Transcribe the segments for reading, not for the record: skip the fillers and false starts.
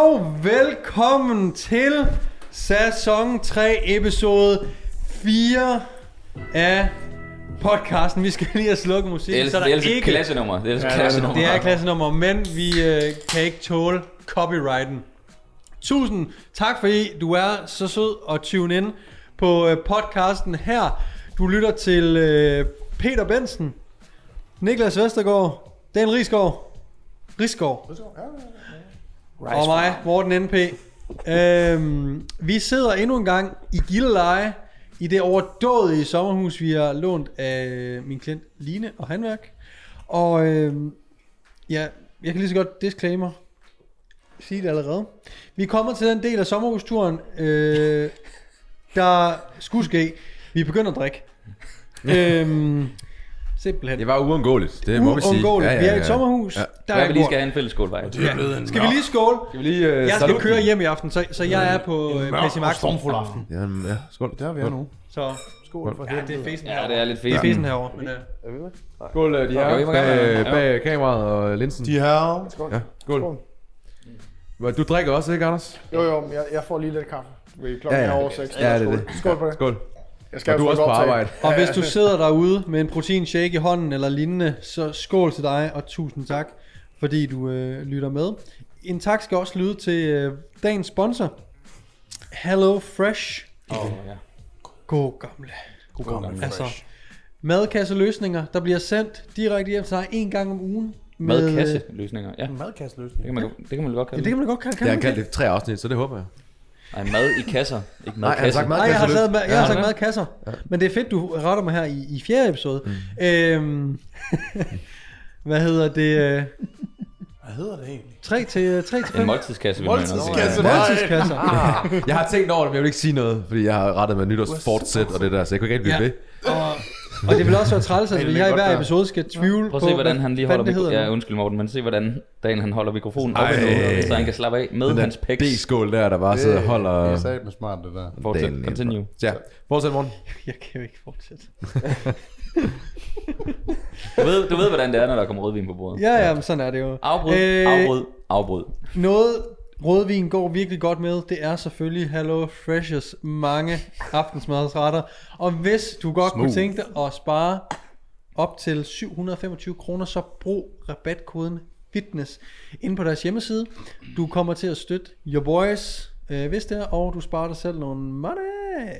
Og velkommen til sæson 3, episode 4 af podcasten. Vi skal lige have slukket musikken, så der ikke... Det er et klassenummer. Det er et klassenummer, men vi kan ikke tåle copyrighten. Tusind tak fordi du er så sød og tune ind på podcasten her. Du lytter til Peter Bensen, Niklas Vestergaard, Dan Rigsgaard. Og mig, Morten N.P. Vi sidder endnu en gang i Gilleleje, i det overdådige sommerhus, vi har lånt af min klient Line og Handværk. Og ja, jeg kan lige så godt disclaimer, sige det allerede. Vi kommer til den del af sommerhusturen, der skulle ske. Vi begynder at drikke. Simpelthen. Det var uundgåeligt. Det må vi sige. Vi er i et sommerhus. Ja. Der er vi lige skal have en fælles skål. Ja. Skal vi lige skåle? Skal vi lige, jeg skal køre hjem i aften, så jeg er på PC Max. Stormfuld aften. Jamen, ja. Skål. Der er vi her nu. Så skål for helvede. Ja, det er fesen herovre. Ja, det er lidt fesen herovre. Men, er vi med? Skål de her bag kameraet og linsen. De her. Skål. Ja, skål. Du drikker også, ikke Anders? Jo, men jeg får lige lidt kaffe. Klokken er over 6. Ja, det er det. Skål for det. Skål. Og du også på arbejde. Og hvis du sidder derude med en protein shake i hånden eller lignende, så skål til dig, og tusind tak, fordi du lytter med. En tak skal også lyde til dagens sponsor, Hello Fresh. Ja. God gamle altså, fresh. Madkasseløsninger, der bliver sendt direkte hjem til dig en gang om ugen. Madkasseløsninger, ja. Madkasseløsninger. Det kan man godt kalde det. Ja, det kan man godt kalde det. Jeg har kaldt det 3 afsnit, så det håber jeg. Nej, mad i kasser. Ikke madkasser. Nej, jeg har sagt mad i kasser. Ja. Men det er fedt, du retter mig her i 4. episode. Hvad hedder det? Hvad hedder det egentlig? 3-5. En måltidskasse. Måltidskasser. Jeg har tænkt over det, men jeg vil ikke sige noget, fordi jeg har rettet med nytårsfortsæt og det der, så jeg kunne ikke rigtig blive ved. Og det vil også være træls, at vi her i hver episode skal tvivle på, hvordan han lige holder mikrofonen. Ja, undskyld Morten, men se hvordan Dan han holder mikrofonen op endnu, så han kan slappe af med den hans pæks. Det skål der bare sidder og holder. Det er sat med smart det der. Fortsæt, continue. Ja, fortsæt Morten. Jeg kan jo ikke fortsætte. du ved hvordan det er, når der kommer rødvin på bordet. Ja, men sådan er det jo. Afbryd. Noget rødvin går virkelig godt med. Det er selvfølgelig Hello Freshers mange aftensmadsretter. Og hvis du godt kunne tænke dig at spare op til 725 kroner, så brug rabatkoden FITNESS inde på deres hjemmeside. Du kommer til at støtte your boys, hvis det er, og du sparer dig selv nogle money.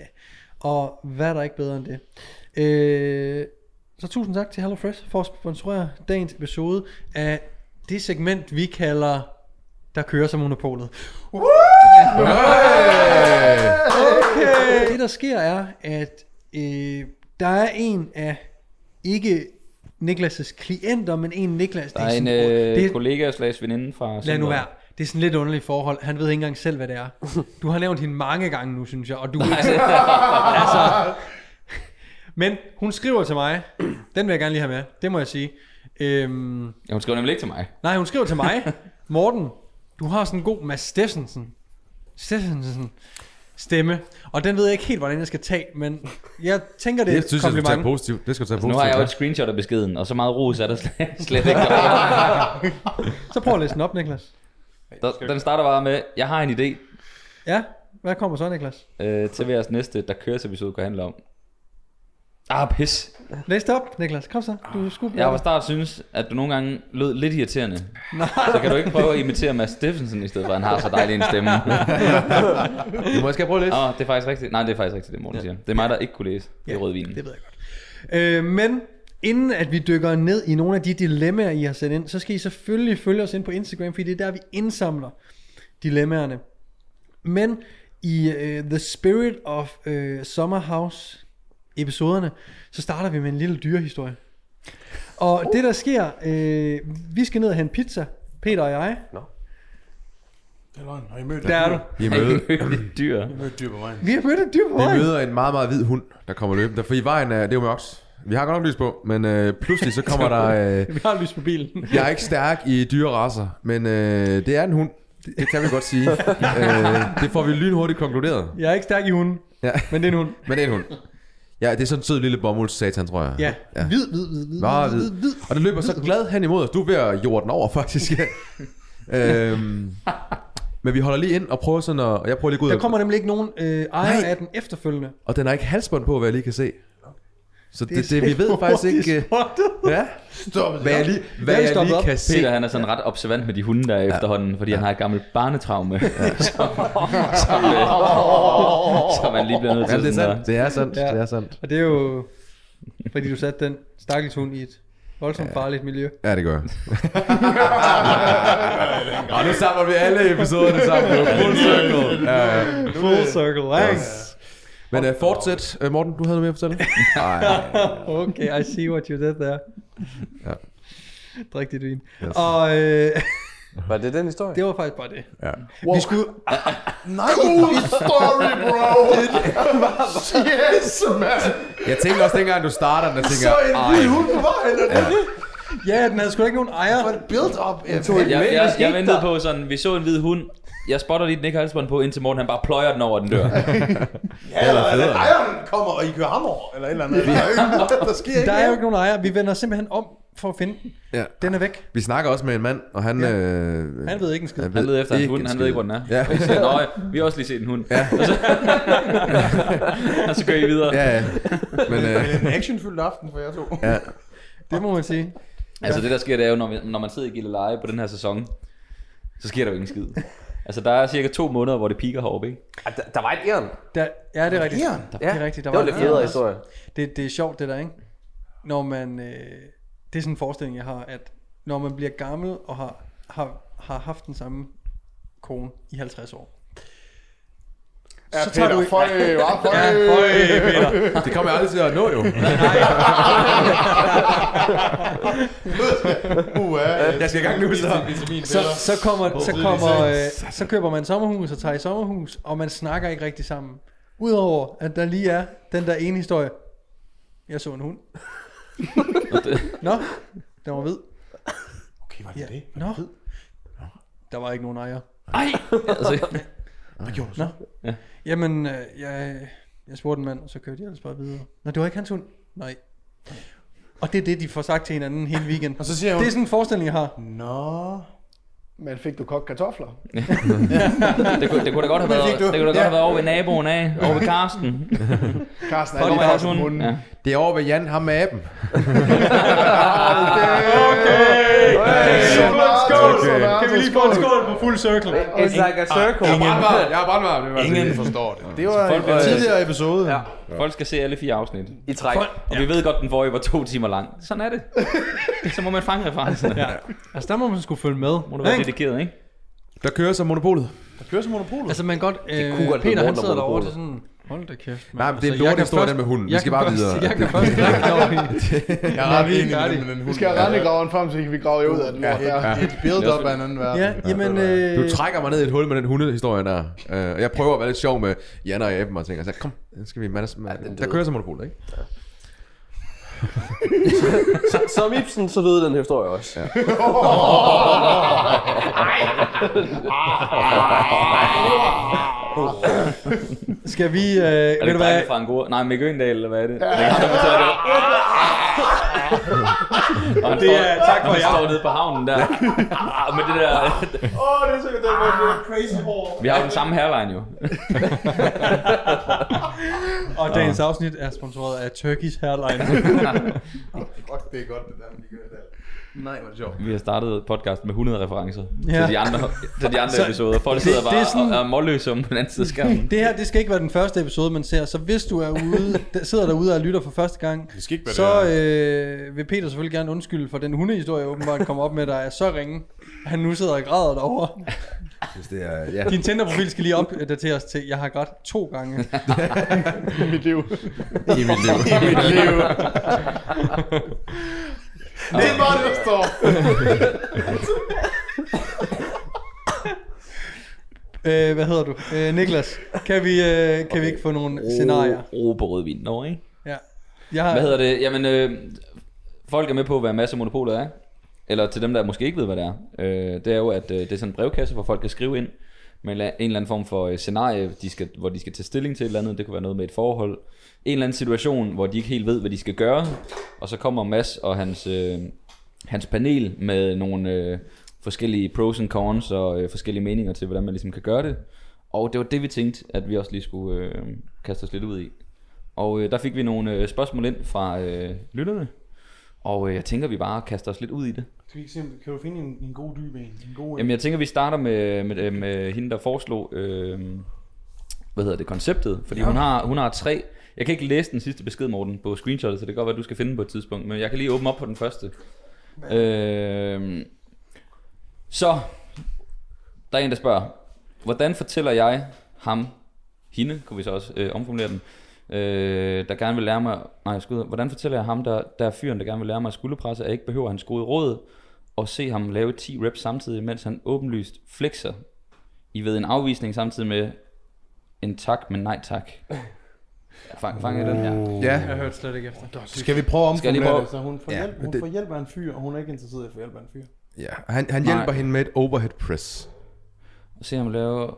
Og hvad er der ikke bedre end det? Så tusind tak til Hello Fresh for at sponsorere dagens episode af det segment, vi kalder... Der kører som monopolet. Okay. Det der sker er, at der er en af ikke Niklas' klienter, men en Niklas. Der er en kollega/veninde fra... Lad nu være. Det er sådan lidt underligt forhold. Han ved ikke engang selv, hvad det er. Du har nævnt hende mange gange nu, synes jeg. Og du... altså... Men hun skriver til mig. Den vil jeg gerne lige have med. Det må jeg sige. Hun skriver nemlig ikke til mig. Nej, hun skriver til mig. Morten, du har sådan en god Mads Steffensen stemme, og den ved jeg ikke helt, hvordan jeg skal tage, men jeg tænker, det er et kompliment. Jeg positivt. Det skal tage positivt. Nu har jeg jo et screenshot af beskeden, og så meget ros er der slet ikke. Så prøv at læse den op, Niklas. Den starter bare med, jeg har en idé. Ja, hvad kommer så, Niklas? Til vores næste, der køres episode, kan handle om. Pis. Læs det op, Niklas. Kom så. Du skulle jeg var start synes, at du nogle gange lød lidt irriterende. Nej. Så kan du ikke prøve at imitere Mads Steffensen i stedet for, han har så dejlig en stemme. Du må skal prøve at læse. Det er faktisk rigtigt. Nej, det er faktisk rigtigt, det Morten siger. Det er mig, der ikke kunne læse i rødvinen. Det ved jeg godt. Men inden at vi dykker ned i nogle af de dilemmaer, I har sendt ind, så skal I selvfølgelig følge os ind på Instagram, fordi det er der, vi indsamler dilemmaerne. Men i The Spirit of Summerhouse... episoderne, så starter vi med en lille dyrehistorie. Og det der sker, vi skal ned og hente pizza, Peter og jeg. Nå. Det er løgn. Har I mødt et dyr? Vi har mødt et dyr på vejen. Vi møder en meget, meget hvid hund, der kommer løbende. For i vejen er det jo med oks. Vi har godt nok lys på, men pludselig så kommer der... Vi har lys på bilen. Jeg er ikke stærk i dyreracer, men det er en hund. Det kan vi godt sige. Det får vi lynhurtigt konkluderet. Jeg er ikke stærk i hunden, men det er en hund. Ja, det er sådan en sød lille bommels-satan, tror jeg. Ja. Hvid. Og den løber så glad hen imod os. Du er ved at jorde den over, faktisk. Men vi holder lige ind og prøver sådan at... Og jeg prøver lige at gå ud. Der kommer nemlig ikke nogen ejer af den efterfølgende. Og den har ikke halsbånd på, hvad jeg lige kan se. Så det vi ved faktisk ikke... Ja. Hvad jeg lige kan se. Peter, han er sådan ret observant med de hunde der efterhånden, fordi han har et gammelt barnetraume, som man lige bliver nødt til. Jamen, det er sandt. Og det er jo, fordi du satte den stakkels hund i et voldsomt farligt miljø. Ja, det gør jeg. Og nu samler vi alle episoderne sammen. Full circle. Full circle, thanks. Men fortsæt. Morten, du havde noget mere at fortælle? Nej. Okay, I see what you did there. Ja. Drik dit vin. Yes. Og... Var det den historie? Det var faktisk bare det. Ja. Wow. Vi skulle... Nej. Cool story, bro! Yes, man! Jeg tænkte også dengang, du starter, der tænker... Så en lille hund på vejen, eller det? Ja, den havde sgu ikke nogen ejer. Det build up. Jeg ventede på sådan, vi så en hvid hund. Jeg spotter lige den ikke halsbånd på, indtil Morten han bare pløjer den over den dør. eller ejeren kommer, og I kører ham over, eller et eller andet. Der er jo ikke nogen ejer. Vi vender simpelthen om for at finde den. Ja. Den er væk. Vi snakker også med en mand, og han... Ja. Han ved ikke en skid. Han leder efter en hund, han ved ikke, hvor den er. Ja. Og I siger, nøj, vi har også lige set en hund. Ja. Og så kører I videre. Ja. Men, det er en actionfyldt aften for jer to. Ja. Det må man sige. Altså det der sker, det er jo, når man sidder i Gilleleje på den her sæson, så sker der jo ingen skid. Altså der er cirka 2 måneder, hvor det piker heroppe, ikke? Der var et æren. Ja, det er rigtigt. Det var lidt federe historie. Det er sjovt det der, ikke? Når man, det er sådan en forestilling, jeg har, at når man bliver gammel og har haft den samme kone i 50 år, så tager Peter, du ikke... Peter. Det kommer jeg aldrig til at nå, jo. Jeg skal i gang nu, så køber man sommerhus og tager i sommerhus, og man snakker ikke rigtig sammen. Udover, at der lige er den der ene historie. Jeg så en hund. Nå, den var hvid. Okay, var det det? Nå, der var ikke nogen ejer. Ej! Nå. Ja. Jamen, jeg spurgte en mand, og så kørte de ellers bare videre. Nå, det var ikke hans hund. Nej. Og det er det, de får sagt til hinanden hele weekenden. Og så siger hun, det er sådan en forestilling, jeg har. Nå. Men fik du kogt kartofler? Ja. Det kunne da godt have været, været over ved naboen af. Over ved Karsten. Karsten er over hans hund. Ja. Det er over ved Jan, ham med aben. Okay. Kan vi lige få en skål på full circle? It's like a circle. Jeg er brandvarm. Ingen forstår det. Det var en tidligere episode. Ja. Folk skal se alle 4 afsnit i træk. Og vi ved godt, den forrige var 2 timer lang. Sådan er det. Så må man fange referencerne. Ja. Altså der må man sgu følge med. Må du være dedikeret, ikke? Der kører så monopolet. Altså man godt... Peter han sidder derovre til sådan... Hold da kæft, man. Nej, men det er en lortig historie, den med hunden. Vi skal bare videre. Jeg kan først drikke derovre. Jeg er ret enig med den hund. Vi skal have rendegraveren frem, så vi graver ud af den. Et build-up af en anden verden. Du trækker mig ned i et hul med den hundehistorie der. Og jeg prøver at være lidt sjov med Janne og Eben og tænker, så kom, skal vi... Der kører så monopolet, ikke? Som Ibsen, så lød den historie også. Ja. Skal vi... er det drenge fra Angora? Nej, Mikke Øndal, eller hvad er det? Og det er... Tak for, at jeg står nede på havnen der. Med det der... det er sikkert, det var crazy hår. Vi har den samme hairline, jo. Og dagens afsnit er sponsoreret af Turkish Hairline. Fuck, det er godt, det der Mikke Øndal. Nej, hvor sjovt. Vi har startet podcast med 100 referencer til de andre episoder. Folk sidder bare sådan, og er målløse om den anden side af skærmen. Det her, det skal ikke være den første episode, man ser. Så hvis du er ude, sidder derude og lytter for første gang, så vil Peter selvfølgelig gerne undskylde for den hundehistorie, åbenbart kommer op med, der er så ringe. Han nu sidder og græder derovre. Det er, ja. Din Tinder-profil skal lige opdateres til, jeg har grædt 2 gange. I mit liv. Det er bare det, der står. Hvad hedder du? Niklas, kan vi ikke få nogle scenarier? Ro på rødvin, ikke? Ja. Hvad hedder det? Jamen, folk er med på, hvad masse monopoler er. Eller til dem, der måske ikke ved, hvad det er. Det er jo, at det er sådan en brevkasse, hvor folk kan skrive ind med en eller anden form for scenarie, hvor de skal tage stilling til et eller andet. Det kunne være noget med et forhold. En eller anden situation, hvor de ikke helt ved, hvad de skal gøre. Og så kommer Mads og hans panel med nogle forskellige pros and cons og forskellige meninger til, hvordan man ligesom kan gøre det. Og det var det, vi tænkte, at vi også lige skulle kaste os lidt ud i. Og der fik vi nogle spørgsmål ind fra lytterne. Og jeg tænker, vi bare kaster os lidt ud i det. Kan du finde en god dyb en? Jamen jeg tænker, vi starter med hende, der foreslog konceptet. Fordi hun har tre. Jeg kan ikke læse den sidste besked, Morten, på screenshotet, så det kan godt være, at du skal finde på et tidspunkt. Men jeg kan lige åbne op på den første. Så, der er en, der spørger, hvordan fortæller jeg ham, hende, kunne vi så også omformulere den, der gerne vil lære mig, hvordan fortæller jeg ham, der er fyren, der gerne vil lære mig at skulderpresse, at jeg ikke behøver hans gode råd, og se ham lave 10 reps samtidig, mens han åbenlyst flexer ved en afvisning samtidig med en tak, men nej tak. Fanger den her. Ja. Jeg hørte slet ikke efter. Skal vi prøve at omformulere det? Så hun får hjælp af en fyr, og hun er ikke interesseret i at få hjælp af en fyr. Ja, han hjælper hende med et overhead press. Og se ham lave... Og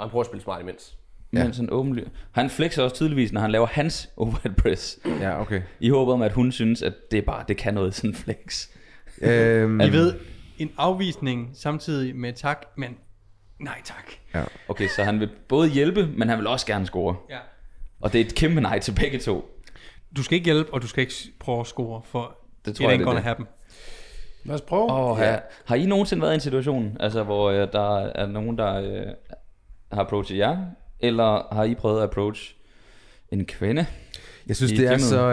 han prøver at spille smart imens. Ja. Han flexer også tydeligvis, når han laver hans overhead press. Ja, okay. I håber om, at hun synes, at det bare det kan noget sådan flex. I ved, en afvisning samtidig med tak, men nej tak. Ja. Okay, så han vil både hjælpe, men han vil også gerne score. Ja. Og det er et kæmpe nej til begge to. Du skal ikke hjælpe, og du skal ikke prøve at score, for det er ikke gonna happen. Lad os prøve. Har I nogensinde været i en situation, altså, hvor der er nogen, der har approachet jer? Eller har I prøvet at approach en kvinde? Jeg synes, det er så...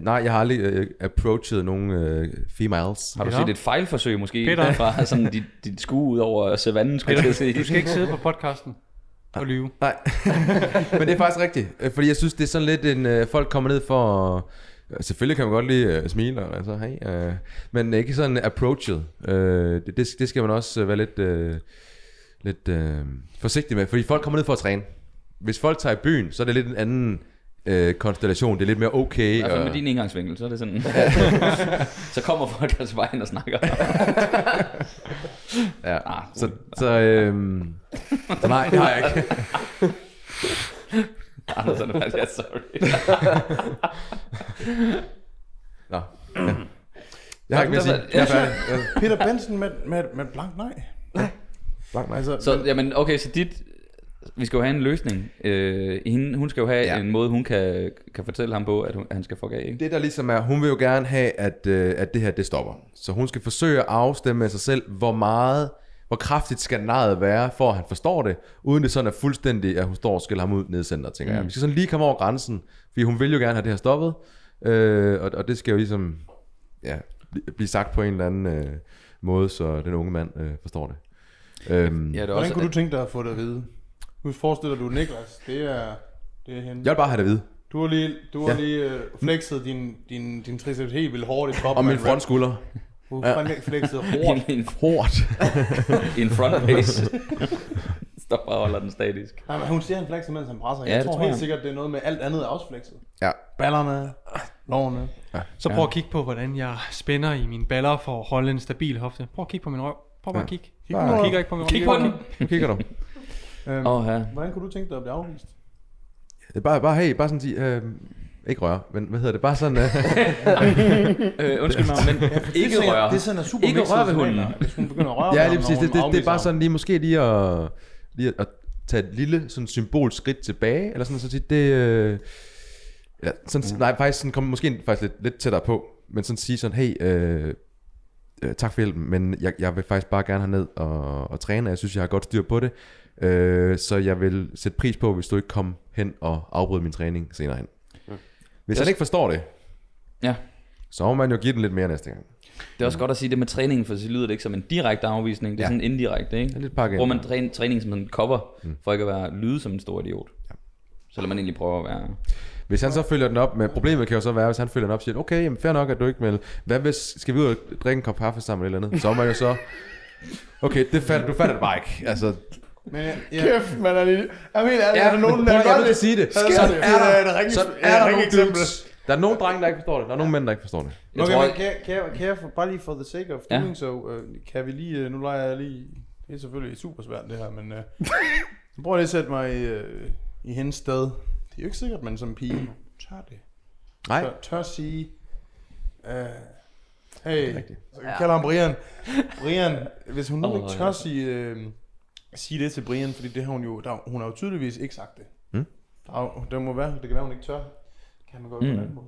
nej, jeg har aldrig approachet nogen females. Har du set et fejlforsøg måske? Peter. Fra sådan dit skue ud over savannen? Du skal ikke sidde på podcasten og lyve. Nej, men det er faktisk rigtigt. Fordi jeg synes, det er sådan lidt en... folk kommer ned for... Selvfølgelig kan man godt lige smile og altså, hey, men ikke sådan approachet. Det skal man også være lidt forsigtig med, fordi folk kommer ned for at træne. Hvis folk tager i byen, så er det lidt en anden konstellation. Det er lidt mere okay. I hvert fald med din indgangsvinkel, så er det sådan. Så kommer folk altså bare ind og snakker. Ja, så nej, det har jeg ikke. Anders er faktisk, sorry. Nå. Ja. Jeg har ikke mere at sige. Peter Bensen med blank nej. Blank nej. Altså, så, jamen, okay, så vi skal jo have en løsning. Hun skal jo have en måde, hun kan fortælle ham på, at han skal fuck af, ikke? Det der ligesom er, hun vil jo gerne have, at det her, det stopper. Så hun skal forsøge at afstemme af sig selv, hvor kraftigt skal nejet være, for at han forstår det, uden det sådan er fuldstændig, at hun står og skælder ham ud nede i centret, tænker jeg. Vi skal sådan lige komme over grænsen, fordi hun vil jo gerne have det her stoppet, og det skal jo ligesom blive sagt på en eller anden måde, så den unge mand forstår det. Hvordan kunne du tænke dig at få det at vide? Nu forestiller du Niklas, det er hende. Jeg vil bare have det at vide. Du har lige flexet din triceps helt vildt hårdt i toppen. Og min frontskulder. Flexet hårdt. En front face. Stop bare og holder den statisk. Nej, men hun siger han flexer, mens han presser. Jeg tror helt sikkert det er noget med alt andet er også flexet. Ja. Ballerne, lårene. Ja. Så prøv at kigge på hvordan jeg spænder i mine baller for at holde en stabil hofte. Prøv at kigge på min røv. Prøv bare at kigge. Du kigger ikke på min røv. Kig på den. Nu kigger du. Hvordan kunne du tænke dig at blive afvist? Det er bare sådan sige ikke røre, men hvad hedder det? Bare sådan... undskyld mig, men ikke røre. Det er sådan, super ikke røre ved hunden. Hvis hun begynder at røre ved lige præcis. Det er bare sådan lige, måske lige at tage et lille sådan symbolsk skridt tilbage, eller sådan at sige, det... nej, faktisk sådan, kom måske faktisk lidt tættere på, men sådan sige sådan, hey, tak for hjælpen, men jeg vil faktisk bare gerne herned og træne, og jeg synes, jeg har godt styr på det. Så jeg vil sætte pris på, hvis du ikke kom hen og afbrød min træning senere hen. Hvis han ikke forstår det, så må man jo give den lidt mere næste gang. Det er også godt at sige det med træningen, for så lyder det ikke som en direkte afvisning. Det er sådan en indirekte, ikke? Det er lidt pakket. Hvor man træning som en cover, for ikke at lyde som en stor idiot. Ja. Så lader man egentlig prøve at være... Hvis han så følger den op med... Problemet kan jo så være, hvis han følger den op og siger, okay, jamen fair nok, at du ikke vil... Hvad hvis... Skal vi ud og drikke en kop kaffe sammen eller andet? Så må man jo så... Okay, du fandt det bare ikke. Altså... Men, kæft, man er lige... Jeg mener, er der nogen, der godt vil sige det? Der er nogen drenge, der ikke forstår det. Der er nogen mænd, der ikke forstår det. Kan jeg bare lige for the sake of doing so, kan vi lige... Nu leger jeg lige... Det er selvfølgelig super svært det her, men... prøv lige at sætte mig i hendes sted. Det er jo ikke sikkert, man som pige tør det. Nej. Tør sige... Hey, det er rigtigt. Vi kalder ham Brian. Brian, hvis hun nu ikke tør sige det til Brian, fordi det har hun jo, hun har jo tydeligvis ikke sagt det. Mm. Der må være, det kan være, hun ikke tør. Kan man gøre det på en anden måde?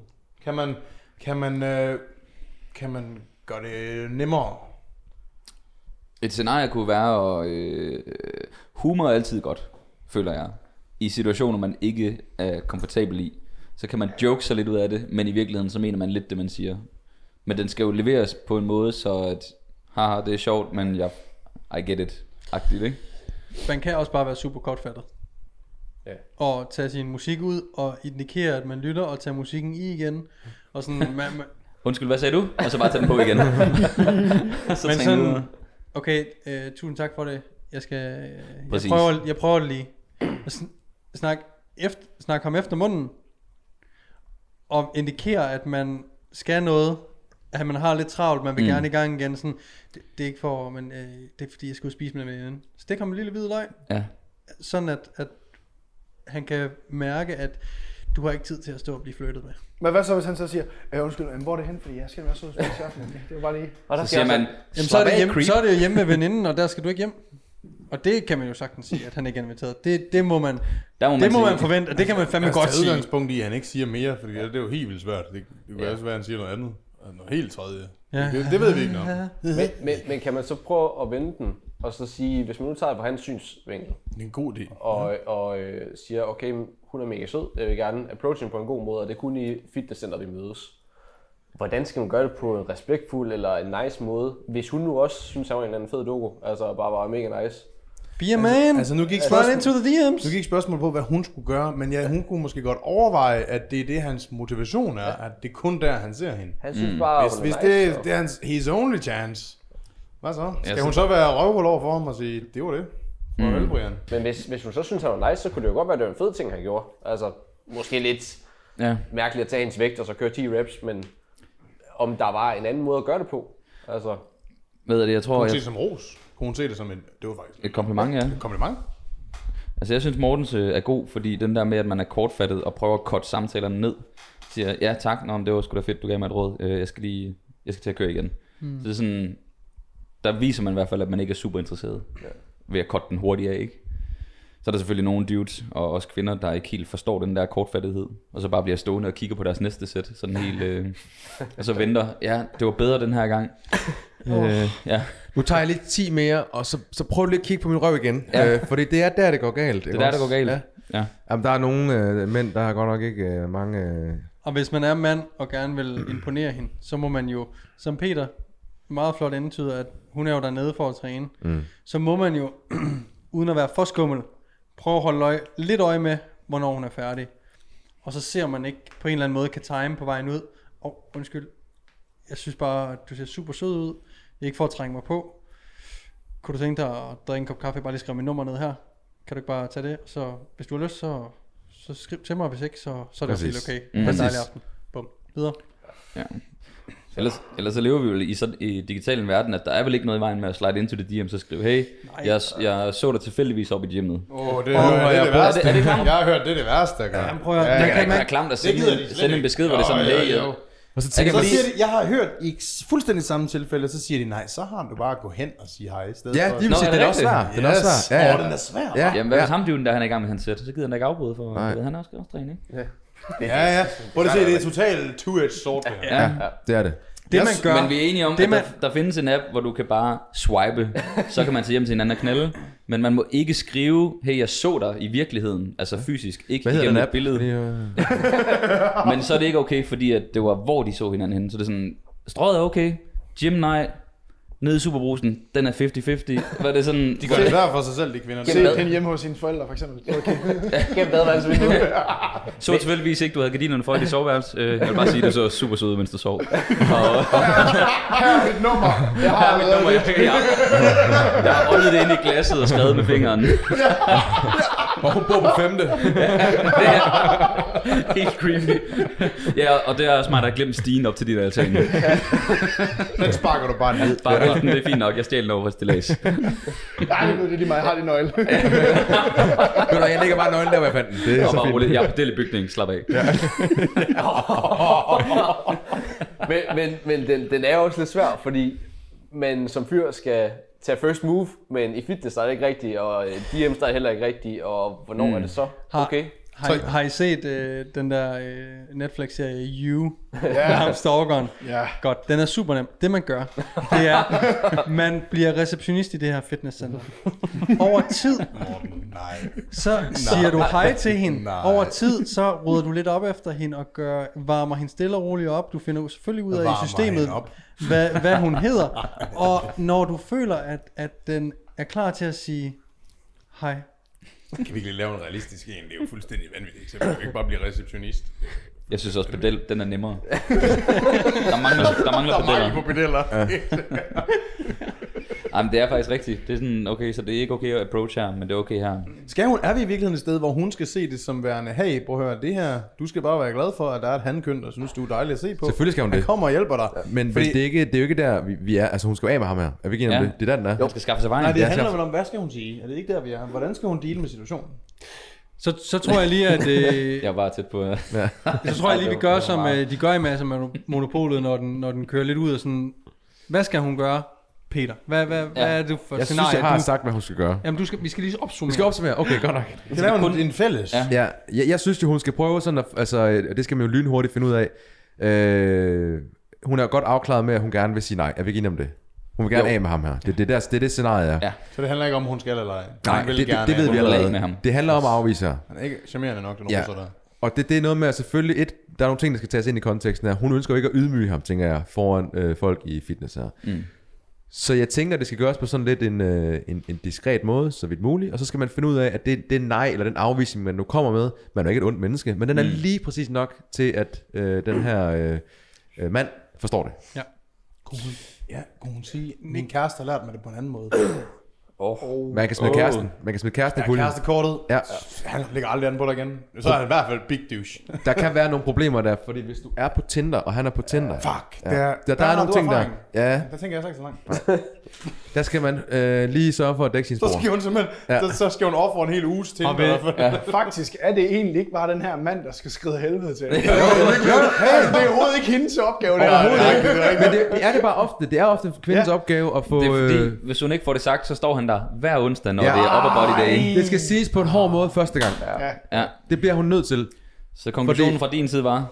Kan man gøre det nemmere? Et scenarie kunne være, og humor er altid godt, føler jeg. I situationer, man ikke er komfortabel i, så kan man joke sig lidt ud af det, men i virkeligheden, så mener man lidt det, man siger. Men den skal jo leveres på en måde, så at, haha, det er sjovt, men jeg, I get it-agtigt, ikke? Man kan også bare være super kortfattet. Ja. Og tage sin musik ud, og indikere, at man lytter, og tage musikken i igen, og sådan... Undskyld, hvad sagde du? Og så bare tage den på igen. Så men sådan, okay, tusind tak for det. Jeg skal... Jeg prøver det lige. Snak ham efter munden, og indikere, at man skal noget, at man har lidt travlt, man vil gerne i gang igen, sådan, det er ikke for, men det er fordi, jeg skulle spise med min veninde. Stik ham en lille hvid løg, sådan at han kan mærke, at du har ikke tid til at stå og blive flyttet med. Men hvad så, hvis han så siger, undskyld, hvor er det hen, fordi jeg skal være så spise i aften, det var bare lige... Og der så siger man, så er det jo hjemme med veninden, og der skal du ikke hjem. Og det kan man jo sagtens sige, at han ikke er inviteret. Det må man forvente, og det kan man fandme godt sige. Der er udgangspunkt i, at han ikke siger mere, for det er jo helt vildt svært. Det kan også være, at han siger noget andet. Noget helt tredje. Ja. Det ved vi ikke noget om. Men kan man så prøve at vende den, og så sige, hvis man nu tager det på hans synsvinkel. Det er en god idé. Og siger, okay, hun er mega sød, jeg vil gerne approach hende på en god måde, og det er kun i fitnesscenter, vi mødes. Hvordan skal man gøre det på en respektfuld eller en nice måde, hvis hun nu også synes, at hun er en anden fed logo, altså bare mega nice? Be a man! Altså, nu gik spørgsmålet på, hvad hun skulle gøre, men hun kunne måske godt overveje, at det er det, hans motivation er, at det er kun der, han ser hende. Han synes bare, hvis nice, det er hans his only chance, hvad så? Skal hun så være røvhul over for ham og sige, det var det? Men hvis hun så synes, han var nice, så kunne det jo godt være, at det var en fed ting, han gjorde. Altså, måske lidt mærkeligt at tage hendes vægt og så køre 10 reps, men... om der var en anden måde at gøre det på. Altså, ved det, jeg tror, kunne hun se det som ros? Kunne hun se det som en... Det var faktisk... Et kompliment, ja. Et kompliment? Altså, jeg synes, Mortens er god, fordi den der med, at man er kortfattet og prøver at cutte samtalerne ned, siger, ja tak, nå, det var sgu da fedt, du gav mig et råd. Jeg skal til at køre igen. Så det er sådan... Der viser man i hvert fald, at man ikke er super interesseret ved at cutte den hurtigt af, ikke? Så er der selvfølgelig nogle dudes, og også kvinder, der ikke helt forstår den der kortfattighed, og så bare bliver stående og kigger på deres næste sæt, sådan helt, og så venter, det var bedre den her gang. Nu tager jeg lige 10 mere, og så prøv lige at kigge på min røv igen, fordi det er der, det går galt. Det er der, det går galt, ja. Jamen, der er nogle mænd, der har godt nok ikke mange... Og hvis man er mand, og gerne vil imponere hende, så må man jo, som Peter meget flot antyder, at hun er jo dernede for at træne, så må man jo, uden at være for skummel, prøv at holde lidt øje med, hvornår hun er færdig. Og så ser man ikke på en eller anden måde, kan time på vejen ud. Undskyld, jeg synes bare, at du ser super sød ud. Jeg er ikke for at trænge mig på. Kunne du tænke dig at drikke en kop kaffe? Bare lige skrive mit nummer ned her. Kan du ikke bare tage det? Så hvis du har lyst, så skriv til mig. Hvis ikke, så er det helt okay. Det er en dejlig aften. Bum. Videre. Ja. Ellers så lever vi jo i digitalen verden, at der er vel ikke noget i vejen med at slide into the DM, så skrive, hey, jeg så dig tilfældigvis op i gymmet. Det er det værste. Jeg har hørt, det er det værste. Man kan klamt at sende en besked, hvor det er sådan, hey. Og så siger de, jeg har hørt i fuldstændig samme tilfælde, så siger de, nej, så har han jo bare at gå hen og sige hej i stedet. Ja, det er også svært. Den er svær. Jamen, hvad er ham dyven, der han er i gang med hans sæt? Så gider han da ikke afbryde, for han har også træning. Ja. Prøv at se, det er totalt two-edged sword. Ja, det er det. Det man gør, men vi er enige om, at der findes en app, hvor du kan bare swipe. Så kan man tage hjem til hinanden og knalde. Men man må ikke skrive, hey, jeg så dig i virkeligheden. Altså fysisk, ikke igennem et billede. Men så er det ikke okay, fordi at det var, hvor de så hinanden henne. Så det er sådan, strøget er okay, gym nej. Nede i Superbrusen, den er 50-50. Hvad er det sådan? De gør det værd for sig selv, de kvinder. Se hende hjemme hos sine forældre, for eksempel. Okay. Gennem badeværelsesvinduet. Så tilfældigvis ikke, du havde gardinerne for i dit soveværelse. Jeg vil bare sige, at det så super sød ud, mens du sov. Her er mit nummer. Jeg har åndet det ind i glasset og skrevet med fingeren. Og hun bor på 5. Helt creepy. Ja, og det er også mig, der har glemt stigen op til dit altan. Den sparker du bare ned. Bare den, det er fint nok. Jeg stjæler den over for stillads. Nej, nu er det lige mig. Jeg har det nøgle. Jeg lægger bare nøglen der, hvor jeg fandt den. Det er så fint. Jeg er på del i bygningen. Slap af. Men den er også lidt svær, fordi man som fyr skal tage first move, men i fitness er det ikke rigtigt, og DM's er heller ikke rigtigt, og hvornår er det så? Okay. Har I set den der Netflix-serie You? Yeah. Der ham stalkeren? Yeah. Godt, den er super nem. Det man gør, det er, man bliver receptionist i det her fitnesscenter. Over tid, så siger du hej til hende. Nej. Over tid, så rydder du lidt op efter hende og varmer hende stille og roligt op. Du finder selvfølgelig ud af i systemet, hvad hun hedder. Og når du føler, at den er klar til at sige hej, kan vi ikke lave en realistisk en? Det er jo fuldstændig vanvittigt, så vi kan ikke bare blive receptionist. Jeg synes også, pedel, den er nemmere. Der mangler pedeller. På pedeller. Ja. Men det er faktisk rigtigt. Det er sådan, okay, så det er ikke okay at approach her, men det er okay her. Er vi i virkeligheden et sted, hvor hun skal se det som værende, hey, prøv at høre det her, du skal bare være glad for, at der er et hankøn, og synes, du er dejlig at se på. Selvfølgelig skal hun det. Han kommer og hjælper dig. Ja, men fordi det er jo ikke der, vi er. Altså, hun skal af med ham her. Er vi ikke enige om det? Det er der, den er. Jo, skal skaffe sig vejen. Nej, det handler vel om, hvad skal hun sige? Er det ikke der, vi er? Hvordan skal hun deale med situationen? Så tror jeg lige, at jeg var tæt på. Ja. Så tror jeg lige, vi gør som de gør i masser af Monopolet, når den kører lidt ud og sådan. Hvad skal hun gøre, Peter? Hvad er det for et scenarie? Jeg har sagt, hvad hun skal gøre. Jamen, vi skal lige opsummere. Vi skal opsummere. Okay, godt nok. Det er kun en fælles. Ja. Ja, jeg synes, at hun skal prøve sådan, at, altså, det skal man jo lynhurtigt finde ud af. Hun er godt afklaret med, at hun gerne vil sige nej. Er vi ikke enige om det? Hun vil gerne af med ham her. Det er det scenarie, ja. Så det handler ikke om, hun skal eller ej. Nej, det ved vi allerede. Med ham. Det handler om at afvise her. Han er ikke charmerende nok, det nogen der. Og det er noget med, at selvfølgelig der er nogle ting, der skal tages ind i konteksten her. Hun ønsker jo ikke at ydmyge ham, tænker jeg, foran folk i fitness her. Mm. Så jeg tænker, at det skal gøres på sådan lidt en diskret måde, så vidt muligt. Og så skal man finde ud af, at det nej, eller den afvisning, man nu kommer med, man er ikke et ondt menneske, men den er lige præcis nok til, at den her mand forstår det. Ja. Kunne hun sige, min kæreste har lært mig det på en anden måde. Man kan smide kæresten. Man kan smide kæresten i puljen. Kærestekortet. Ja. Han ligger aldrig an på dig igen. Så er han i hvert fald big douche. Der kan være nogle problemer der, fordi hvis du er på Tinder, og han er på Tinder. Fuck. Ja. Der er nogle ting der. Ja. Der tænker jeg så ikke så langt. Der skal man lige sørge for at dække sin spor. Så skal hun simpelthen, så skal hun ofre en hel uge til. Faktisk er det egentlig ikke bare den her mand, der skal skride helvede til. Det er overhovedet ikke hendes opgave. Men det er det bare ofte. Det er ofte kvindens opgave at få. Hvis hun ikke får det sagt, så står han der hver onsdag, når det er upper body day. Det skal siges på en hård måde første gang. Ja. Det bliver hun nødt til. Så konklusionen fra din side var?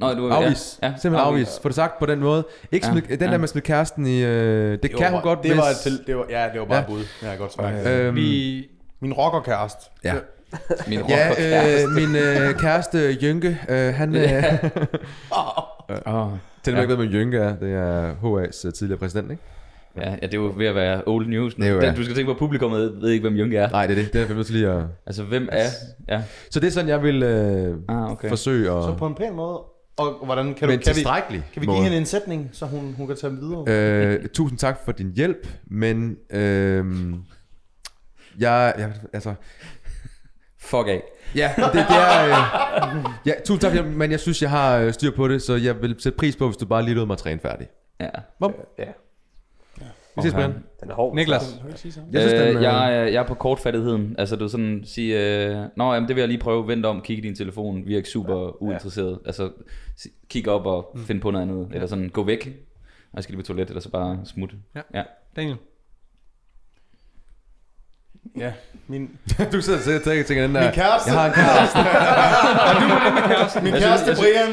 Afvis. Ja. Simpelthen afvis. Få det sagt på den måde. Ikke der med smid kæresten i. Det kan hun godt. Det var bare et bud. Jeg har godt smagt. Min rockerkæreste. Ja. Min kæreste Jynke. Han. Til og med ved, Jynke er. Det er HA's tidligere præsident, ikke? Ja, det er jo ved at være old news. Du skal tænke på, publikummet ved ikke, hvem Juncker er. Nej, det er det. Det er jeg lige at. Altså, hvem er. Ja. Så det er sådan, jeg vil forsøge at. Så på en pæn måde. Og hvordan kan kan vi give hende en sætning, så hun kan tage dem videre? Tusind tak for din hjælp, men jeg altså. Fuck af. Ja, det er. Tusind tak for hjælp, men jeg synes, jeg har styr på det, så jeg vil sætte pris på, hvis du bare lige lød mig træne færdig. Ja. Ja. Vi ses, Brian. Den er hård. Niklas. Jeg er på kortfattigheden. Altså du sådan sige, nå, jamen, det vil jeg lige prøve. Vent om, kig i din telefon. Vi er ikke super uinteresserede. Altså kig op og find på noget andet. Eller sådan, gå væk. Og jeg skal lige på toilet, eller så bare smutte. Ja. Daniel. Ja, min. Du sidder og tænker den der. Min kæreste. Jeg har en kæreste. Min kæreste Brian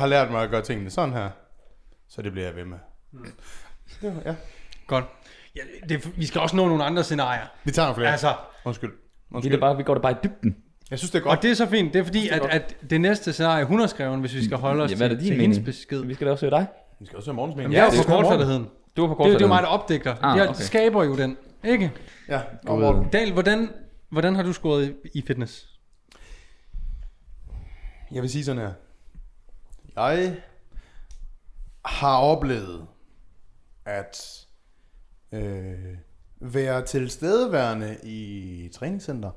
har lært mig at gøre tingene sådan her. Så det bliver jeg ved med. Ja. Godt. Ja, vi skal også nå nogle andre scenarier. Vi tager nogle flere. Altså, undskyld. Vi går da bare i dybden. Jeg synes det er godt. Og det er så fint. Det er fordi at det næste scenarie hun har skrevet, hvis vi skal holde os til hendes besked. Vi skal da også høre dig. Vi skal også høre morgens mening. Jeg er på kortfattigheden. Du er på kortfattigheden. Det er jo mig der opdækker. Jeg skaber jo den, ikke? Ja. Og Dahl, hvordan har du scoret i fitness? Jeg vil sige sådan her. Jeg har oplevet at være tilstedeværende i træningscenter,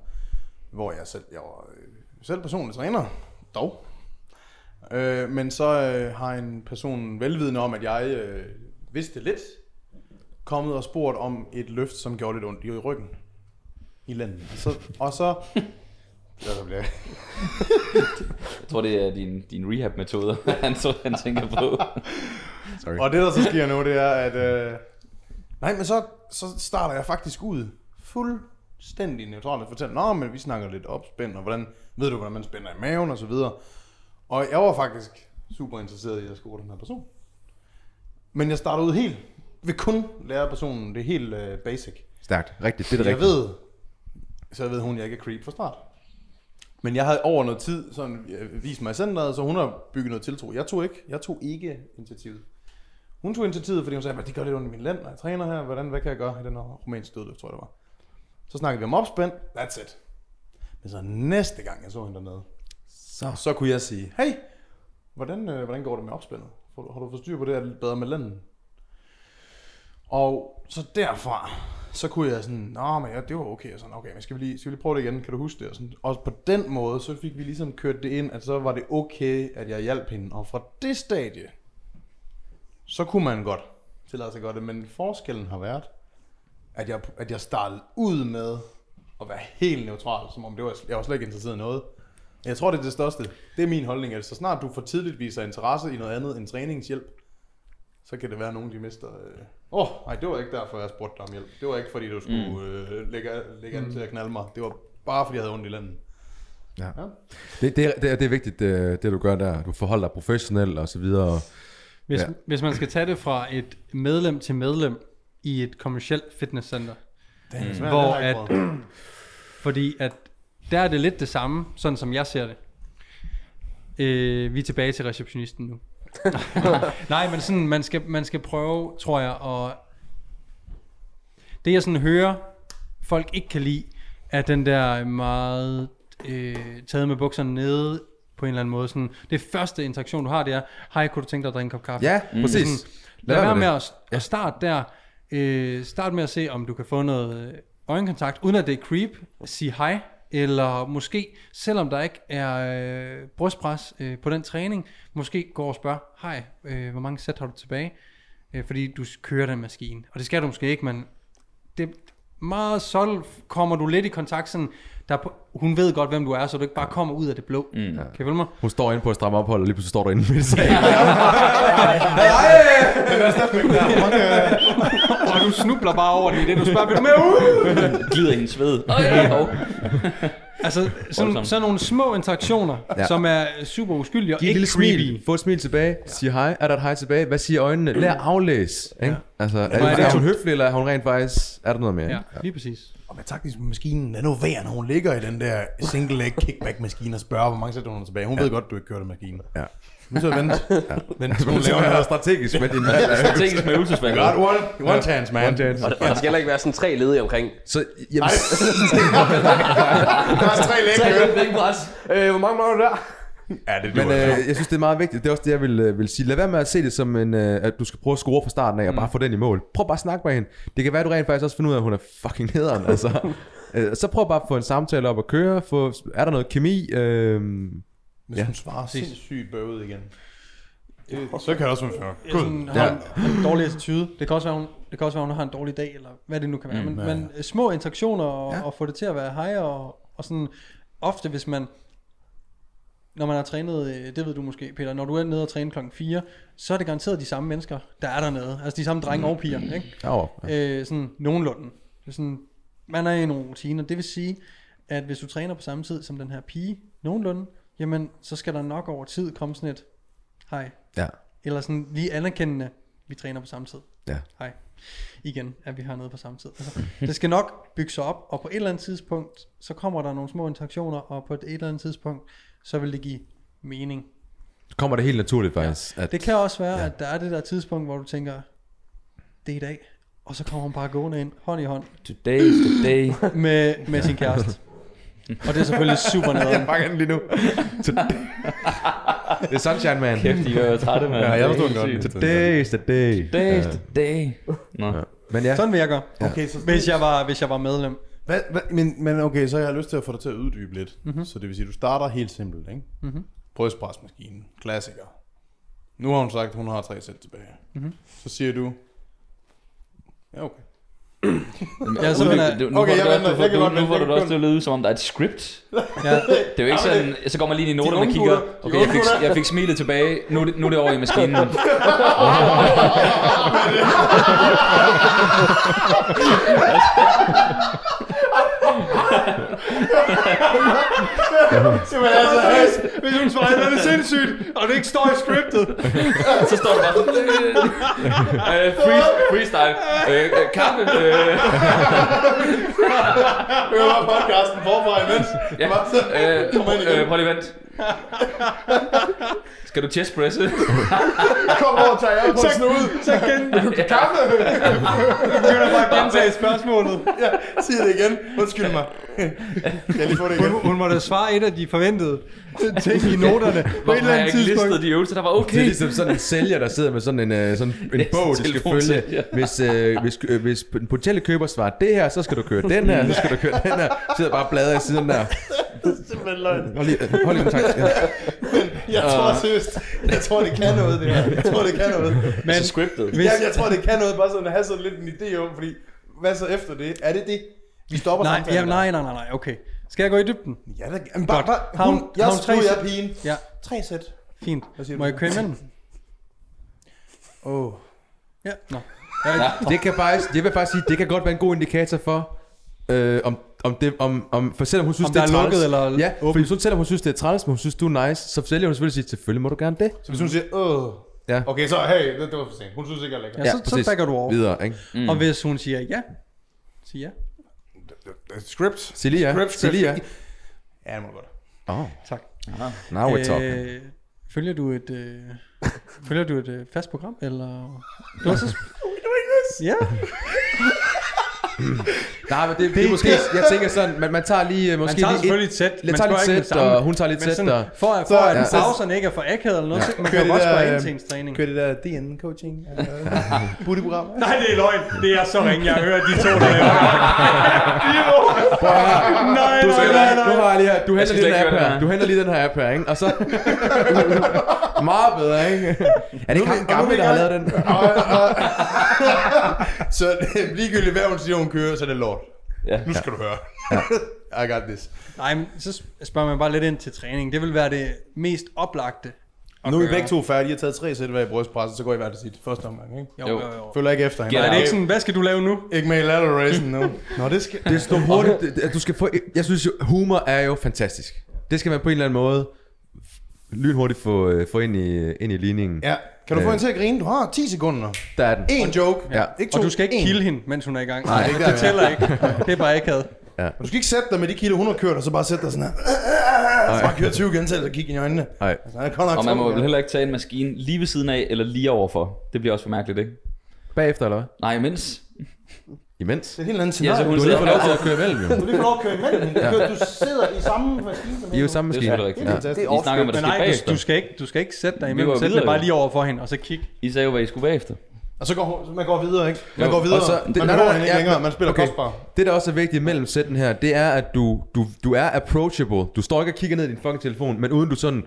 hvor jeg var selv personlig træner, dog. Men så har en person velvidende om, at jeg vidste lidt, kommet og spurgt om et løft, som gjorde lidt ondt i ryggen, i lænden. Og så Jeg tror, det er din rehab-metoder, han tænker på. Sorry. Og det, der så sker nu, det er, at... Nej, men så starter jeg faktisk ud fuldstændig neutralt og fortæller, nå, men vi snakker lidt opspænd, og hvordan ved du, hvordan man spænder i maven, og så videre. Og jeg var faktisk super interesseret i at score den her person. Men jeg starter ud helt... vil kun lære personen det helt basic. Stærkt. Rigtigt. Det er rigtigt. Så jeg ved hun, jeg ikke er creep fra start. Men jeg havde over noget tid sådan vist mig i centret, så hun har bygget noget tiltro. Jeg tog ikke initiativet. Hun tog initiativet, fordi hun sagde, det gør lidt under min lænd, når jeg træner her. Hvad kan jeg gøre i den her rumænske dødløft, tror jeg det var. Så snakkede vi om opspænd. That's it. Men så næste gang, jeg så hende dernede, så kunne jeg sige, hey, hvordan går det med opspændet? Har du fået styr på det, er det lidt bedre med lænden? Og så derfra, så kunne jeg sådan, nå, men ja, det var okay, og sådan, okay, men skal vi lige prøve det igen, kan du huske det? Og sådan, og på den måde, så fik vi ligesom kørt det ind, at så var det okay, at jeg hjalp hende, og fra det stadie, så kunne man godt tillade sig godt det, men forskellen har været, at jeg startede ud med at være helt neutral, som om jeg var slet ikke interesseret i noget. Jeg tror, det er det største, det er min holdning, at så snart du for tidligt viser interesse i noget andet end træningshjælp, så kan det være, nogen de mister... nej, det var ikke derfor, jeg spurgte dig om hjælp. Det var ikke, fordi du skulle lægge an til at knalde mig. Det var bare, fordi jeg havde ondt i landen. Ja. Det er vigtigt, det du gør der. Du forholder dig professionelt og så videre. Hvis man skal tage det fra et medlem til medlem i et kommercielt fitnesscenter, hvor at... fordi at der er det lidt det samme, sådan som jeg ser det. Vi er tilbage til receptionisten nu. Nej, men sådan, man skal prøve, tror jeg, og det jeg sådan hører, folk ikke kan lide, er den der meget taget med bukserne nede på en eller anden måde. Sådan, det første interaktion du har, det er, hej, kunne du tænke dig at drikke en kop kaffe? Ja, præcis. Sådan, lad være med at starte der. Start med at se, om du kan få noget øjenkontakt, uden at det er creep. Sig hej. Eller måske, selvom der ikke er brystpres på den træning, måske går og spørger, hej, hvor mange sæt har du tilbage? Fordi du kører den maskine. Og det skal du måske ikke, men det meget solgt kommer du lidt i kontakt. Sådan, hun ved godt, hvem du er, så du ikke bare kommer ud af det blå. Mm, ja. Kan I følge mig? Hun står inde på et stramme ophold, og lige pludselig står du inde midt i sagen. Og du snubler bare over det, i det du spørger, vil du med? Glider hendes sved. Altså, sådan nogle små interaktioner, som er super uskyldige og ikke creepy. Få et smil tilbage, sig hej, er der et hej tilbage, hvad siger øjnene? Lær at aflæse. Ikke? Ja. Altså, er hun høflig, eller er hun rent faktisk, er der noget mere? Ja, lige præcis. Og med taktisk maskinen, er nu værd, når hun ligger i den der single leg kickback maskine og spørger, hvor mange sætter hun tilbage. Hun ved godt, du ikke kører den maskine. Ja. Nu så vent. Men altså, hun laver noget strategisk med din strategisk med øvelsesværket. One chance, man. One chance. Og der skal heller ikke være sådan tre ledige omkring. Så jamen. Der er tre ledige pres. Hvor mange var du der? Ja, det men jeg synes, det er meget vigtigt. Det er også det, jeg vil sige. Lad være med at se det som en, at du skal prøve at score fra starten af og bare få den i mål. Prøv bare at snakke med hende. Det kan være, du rent faktisk også finder ud af, at hun er fucking nederen. Altså. Så prøv bare at få en samtale op at køre. Er der noget kemi? Hvis hun svarer sindssygt bøvet igen. Så kan jeg også være før. Hun har en dårlig attitude. Det kan også være, hun har en dårlig dag, eller hvad det nu kan være. Men små interaktioner og få det til at være hej. Og sådan ofte, hvis man... Når man har trænet, det ved du måske, Peter, når du er nede og træne klokken 4, så er det garanteret de samme mennesker, der er dernede. Altså de samme drenge og piger, ikke? Sådan nogenlunde. Sådan, man er i nogle rutiner. Det vil sige, at hvis du træner på samme tid som den her pige, nogenlunde, jamen så skal der nok over tid komme sådan et hej. Ja. Eller sådan lige anerkendende, vi træner på samme tid. Ja. Hej. Igen, at vi har noget på samme tid. Altså, det skal nok bygge sig op, og på et eller andet tidspunkt, så kommer der nogle små interaktioner, og på et eller andet tidspunkt, så vil det give mening. Det kommer det helt naturligt faktisk. Ja. Det kan også være, at der er det der tidspunkt, hvor du tænker, det er i dag. Og så kommer hun bare gående ind, hånd i hånd. Today is the day. Med sin kæreste. Og det er selvfølgelig super nederen. Jeg bakker den lige nu. Det er sunshine, man. Kæft, I er trætte, man. Ja, jeg forstod den godt. Today is the day. Today is the day. Nå. Ja. Men ja. Sådan virker. Okay, så hvis jeg var medlem. Men okay, så jeg har lyst til at få dig til at uddybe lidt. Mm-hmm. Så det vil sige, at du starter helt simpelt, ikke? Mm-hmm. Brystpresmaskinen, klassiker. Nu har hun sagt, at hun har 3 sæt tilbage. Mm-hmm. Så siger du, ja okay. Jeg nu får du også til at lyde, som om der er et script. Ja. Det er jo ikke sådan, så går man lige i noterne og kigger. Okay, jeg fik smilet tilbage. Nu er det over i maskinen. Så man altså, hvis hun svarer, det er sindssygt, og det ikke står i scriptet. Så står det bare sådan, freestyle, kaffe. Det var bare podcasten forfra imens. Ja, prøv lige vent. Skal du chestpresse? Kom over og tager jeg på en snude. Så gennem kaffe. Du begynder bare at gentage spørgsmålet. Ja, sig det igen. Undskyld mig. Hun måtte svare et af de forventede ting i noterne. Hvorfor har jeg ikke listet de øvelser, der var okay? Det er ligesom sådan en sælger, der sidder med sådan en bog, der skal følge. Hvis en potentielle køber svarer det her, så skal du køre den her, så skal du køre den her. Sidder bare og bladrer i siden der. Det er simpelthen løgn. Hold lige kontakt. Men jeg tror seriøst, jeg tror det kan noget det her. Jeg tror det kan noget. Men scriptet. Jeg tror det kan noget, bare sådan at have sådan lidt en idé om, fordi hvad så efter det? Er det? Vi stopper samtalen. Nej, okay. Skal jeg gå i dybden? Ja, da, men bare hun, jeg tror jeg er pigen. Ja. 3 sæt. Fint. Må jeg købe med den? Åh. Ja, nå. Det vil faktisk sige, det kan godt være en god indikator for om for selvom hun synes det er lukket eller ja, for hvis hun selvom hun synes det er træls, men hun synes du er nice, så sælger hun selvfølgelig må du gerne det. Så hvis hun siger ja. Okay, så hey, det var for sent. Hun synes ikke jeg er lækker. Ja, så backer du over. Videre, ikke? Mm. Og hvis hun siger ja. Siger ja. Script. Cecilia. Ja, det må godt. Åh. Tak. Now we're talking. Følger du et fast program eller du også? Ja. Nej, men det er måske. Jeg tænker sådan, man tager lige måske. Man tager selvfølgelig lidt sæt, og hun tager lidt sæt. For at pauserne ikke er for akavet eller noget, så man kan også bare indtængstræning. Kører det der DN coaching buddyprogram? Nej, det er løgn. Det er så ringe. Jeg hører de to der. Nej, du henter lige den app her. Ikke? Og så meget bedre, ikke? Er det ikke ham gammel, der har lavet den? Så ligegyldigt hvad hun siger, hun kører, så er det lort. Ja. Nu skal du høre. Ja. I got this. Nej, men så spørger man bare lidt ind til træning. Det vil være det mest oplagte. Nu er vi begge to færdige. I har taget 3 sæt hver i brystpresset, så går I hver til sit første omgang, ikke? Jo. Følger ikke efter hende. Ja, det er ikke sådan, hvad skal du lave nu? Ikke med lateral raising nu. Nå, det skal... Det står hurtigt. Du skal få... Jeg synes jo, humor er jo fantastisk. Det skal man på en eller anden måde lynhurtigt få ind i ligningen. Ja. Kan du få hende til at grine? Du har 10 sekunder. Der er den. En joke. Ja. Ikke to. Og du skal ikke kille hende, mens hun er i gang. Nej, det tæller ikke. Det er bare akavet. Ja. Du skal ikke sætte dig med de kilo, hun har kørt, og så bare sætte dig sådan her. Så bare køre 20 gentagelser og kigge i øjnene. Nej. Og man må vel heller ikke tage en maskine lige ved siden af, eller lige overfor. Det bliver også for mærkeligt, ikke? Bagefter, eller hvad? Nej, imens. Det er en helt anden scenarie. Ja, du har lige fået lov til at køre imellem, jo. Du sidder i samme maskine. I er jo samme maskine. Du skal ikke sætte dig imellem. Sæt dig bare lige over for hende, og så kig. I sagde jo, hvad I skulle bagefter. Og så går man videre, ikke? Man går videre. Så, man går ikke længere, man spiller kostbar. Det, der også er vigtigt mellem sætten her, det er, at du er approachable. Du står ikke og kigger ned i din fucking telefon, men uden du sådan...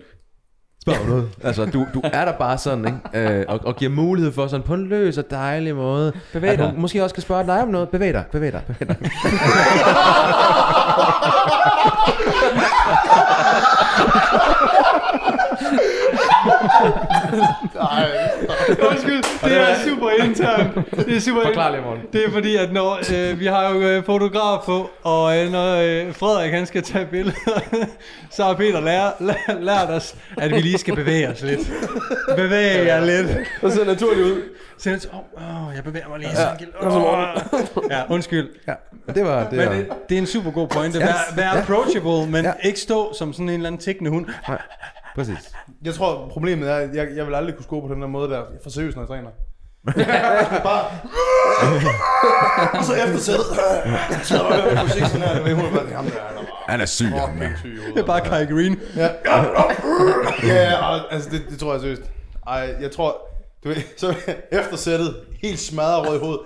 Spørger noget. Altså, du er der bare sådan, ikke? Og giver mulighed for sådan på en løs og dejlig måde. Bevæg dig. Måske også kan spørge dig om noget. Bevæg dig. Undskyld, det er super internt. Forklar lige, Morten. Det er fordi, at når vi har jo fotograf på, og når Frederik han skal tage billeder, så har Peter lært os, at vi lige skal bevæge os lidt. Bevæge jer lidt. Det ser naturligt ud. Jeg bevæger mig lige sådan. Ja, undskyld. Ja, det var. Det er en super god pointe. Vær approachable, men ikke stå som sådan en eller anden tikkende hund. Nej. Præcis. Jeg tror problemet er, at jeg vil aldrig kunne skue på den der måde der. Jeg er for seriøs, når jeg træner. Bare... Og så eftersættet. Så var jeg på musik sådan her. Han er syg. Det er bare Kai Green. Ja, altså det tror jeg seriøst. Ej, jeg tror... Så eftersættet. Helt smadret rød i hovedet.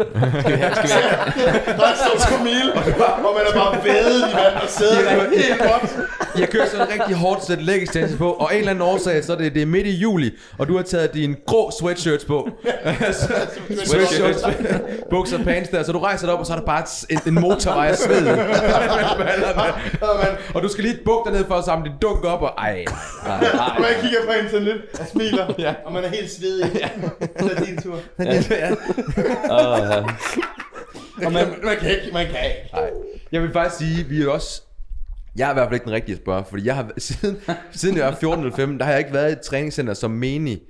Der er sådan en komile, hvor man er bare vædet i vand og sæder helt godt. Jeg kører sådan en rigtig hårdt sæt læggestands på, og en eller anden årsag, så det er midt i juli, og du har taget dine grå sweatshirts på. Sweatshirts, bukser, pants der, så du rejser dig op, og så er der bare en motorvej af sved. Og du skal lige bukke dig ned for at samle din dunk op, og ej. Man kigger på en sådan lidt, smiler, ja. Og man er helt svedig. Så er din tur. Ja. Og man kan ikke. Nej. Jeg vil faktisk sige, vi er også... Jeg er i hvert fald ikke den rigtige spørger, fordi jeg har siden jeg var 14 eller 15, der har jeg ikke været i et træningscenter som menig.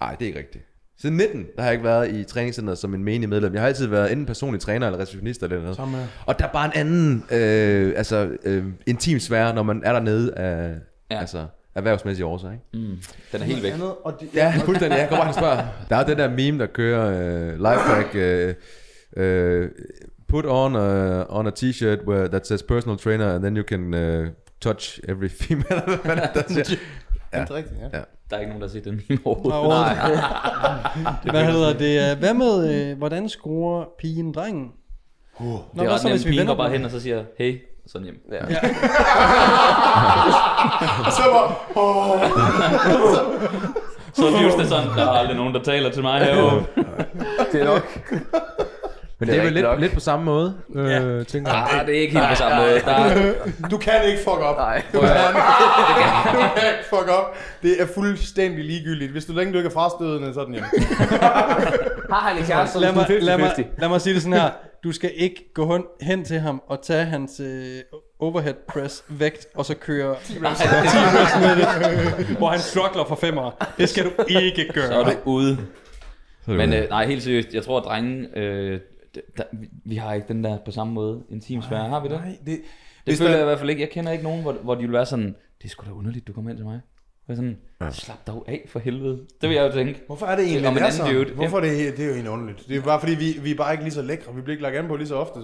Nej, det er ikke rigtigt. Siden 19, der har jeg ikke været i træningscenter som en menig medlem. Jeg har altid været enten personlig træner eller receptionist eller noget. Og der er bare en anden, intim sfære, når man er dernede af... Ja. Altså, erhvervsmæssige årsager, ikke? Mm. Den er helt væk. Ja, fuldstændig. Jeg kommer bare og spørger. Der er den der meme, der kører lifehack, put on a t-shirt where that says personal trainer, and then you can touch every female. Ja. Det er rigtigt, ja. Der er ikke nogen, der har set den meme overhovedet. Nej. Hvad hedder det? Hvad med, hvordan scorer pigen drengen? Det er ret nemt. Pigen går bare hen og så siger, hey. Sådan hjem. Ja. Ja. Så var... Så er det sådan, der er aldrig nogen, der taler til mig herovre. Det er nok. Men det er vel lidt på samme måde, tænker jeg. Nej, det er ikke helt på samme måde. Du kan ikke fuck op. Nej. Du kan ikke fuck op. Det er fuldstændig ligegyldigt. Hvis du længe du ikke er frastødende, så er den hjemme. Lad mig sige det sådan her. Du skal ikke gå hen til ham og tage hans overhead press vægt, og så køre 10 reps med det, hvor han struggler for 5'ere. Det skal du ikke gøre. Så er det ude. Men nej, helt seriøst, jeg tror, at drenge... vi har ikke den der på samme måde intimsfære, har vi det? Nej, det føler jeg i hvert fald ikke. Jeg kender ikke nogen, hvor de vil være sådan, det er sgu da underligt, du kommer ind til mig. Og sådan, slap dig af for helvede. Det vil jeg jo tænke. Hvorfor er det egentlig, det er sådan? Hvorfor det er jo egentlig underligt? Det er bare fordi, vi er bare ikke lige så lækre. Vi bliver ikke lagt an på lige så ofte. Så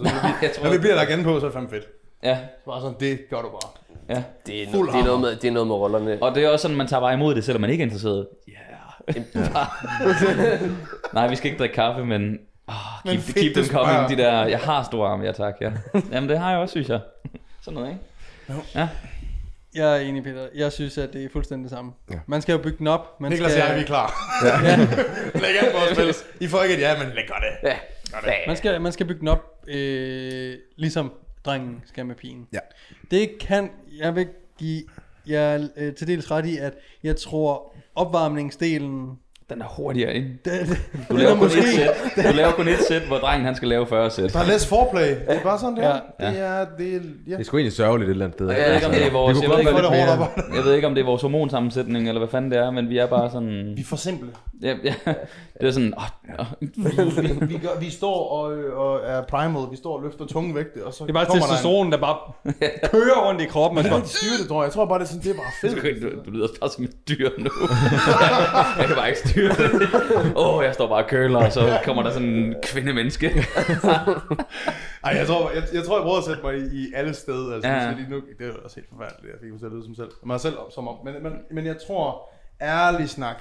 når vi bliver lagt an på, så er det fandme fedt. Ja. Bare sådan, det gør du bare. Ja. Det er noget med rollerne. Og det er også sådan, man tager bare imod det, selvom man ikke er interesseret. Nej, vi skal ikke drikke kaffe, men... keep dem coming, de der. Jeg har store arme, ja tak, ja. Jamen det har jeg også, synes jeg. Sådan noget, ikke? Jo. Ja. Jeg er enig, Peter. Jeg synes, at det er fuldstændig det samme. Ja. Man skal jo bygge den op. Niklas og jeg, vi er klar. Ja. Læg an på os fælles. I får ikke et ja, men gør det. Ja. Gør det. Man skal bygge den op, ligesom drengen skal med pigen. Ja. Det kan, jeg vil give jer til dels ret i, at jeg tror opvarmningsdelen... Den er hurtigere, ikke? Du laver kun et sæt. Hvor drengen han skal lave 40 sæt. Der er less foreplay. Det er bare sådan, det er. Ja. Det er sgu egentlig sørgeligt et eller andet sted. Jeg ved ikke, om det er vores, hormonsammensætning, eller hvad fanden det er, men vi er bare sådan... Vi er for simple. Ja. Det er sådan... Vi står og er primal, vi står og løfter tunge vægte, og så kommer der en... Det er bare testosteronen, der bare kører rundt i kroppen. Man kan ikke styre det, tror jeg. Jeg tror bare, det er sådan, det er bare fedt. Du lyder bare som et dyr nu. Jeg kan bare ikke styre det. Jeg står bare og køler, og så kommer der sådan en kvindemenneske. Ej, jeg tror, jeg prøver at sætte mig i alle steder. Altså, ja. Lige nu, det er også helt forfærdeligt. Jeg fik mig til at lyde som selv. Mig selv op som om. Men jeg tror, ærlig snak,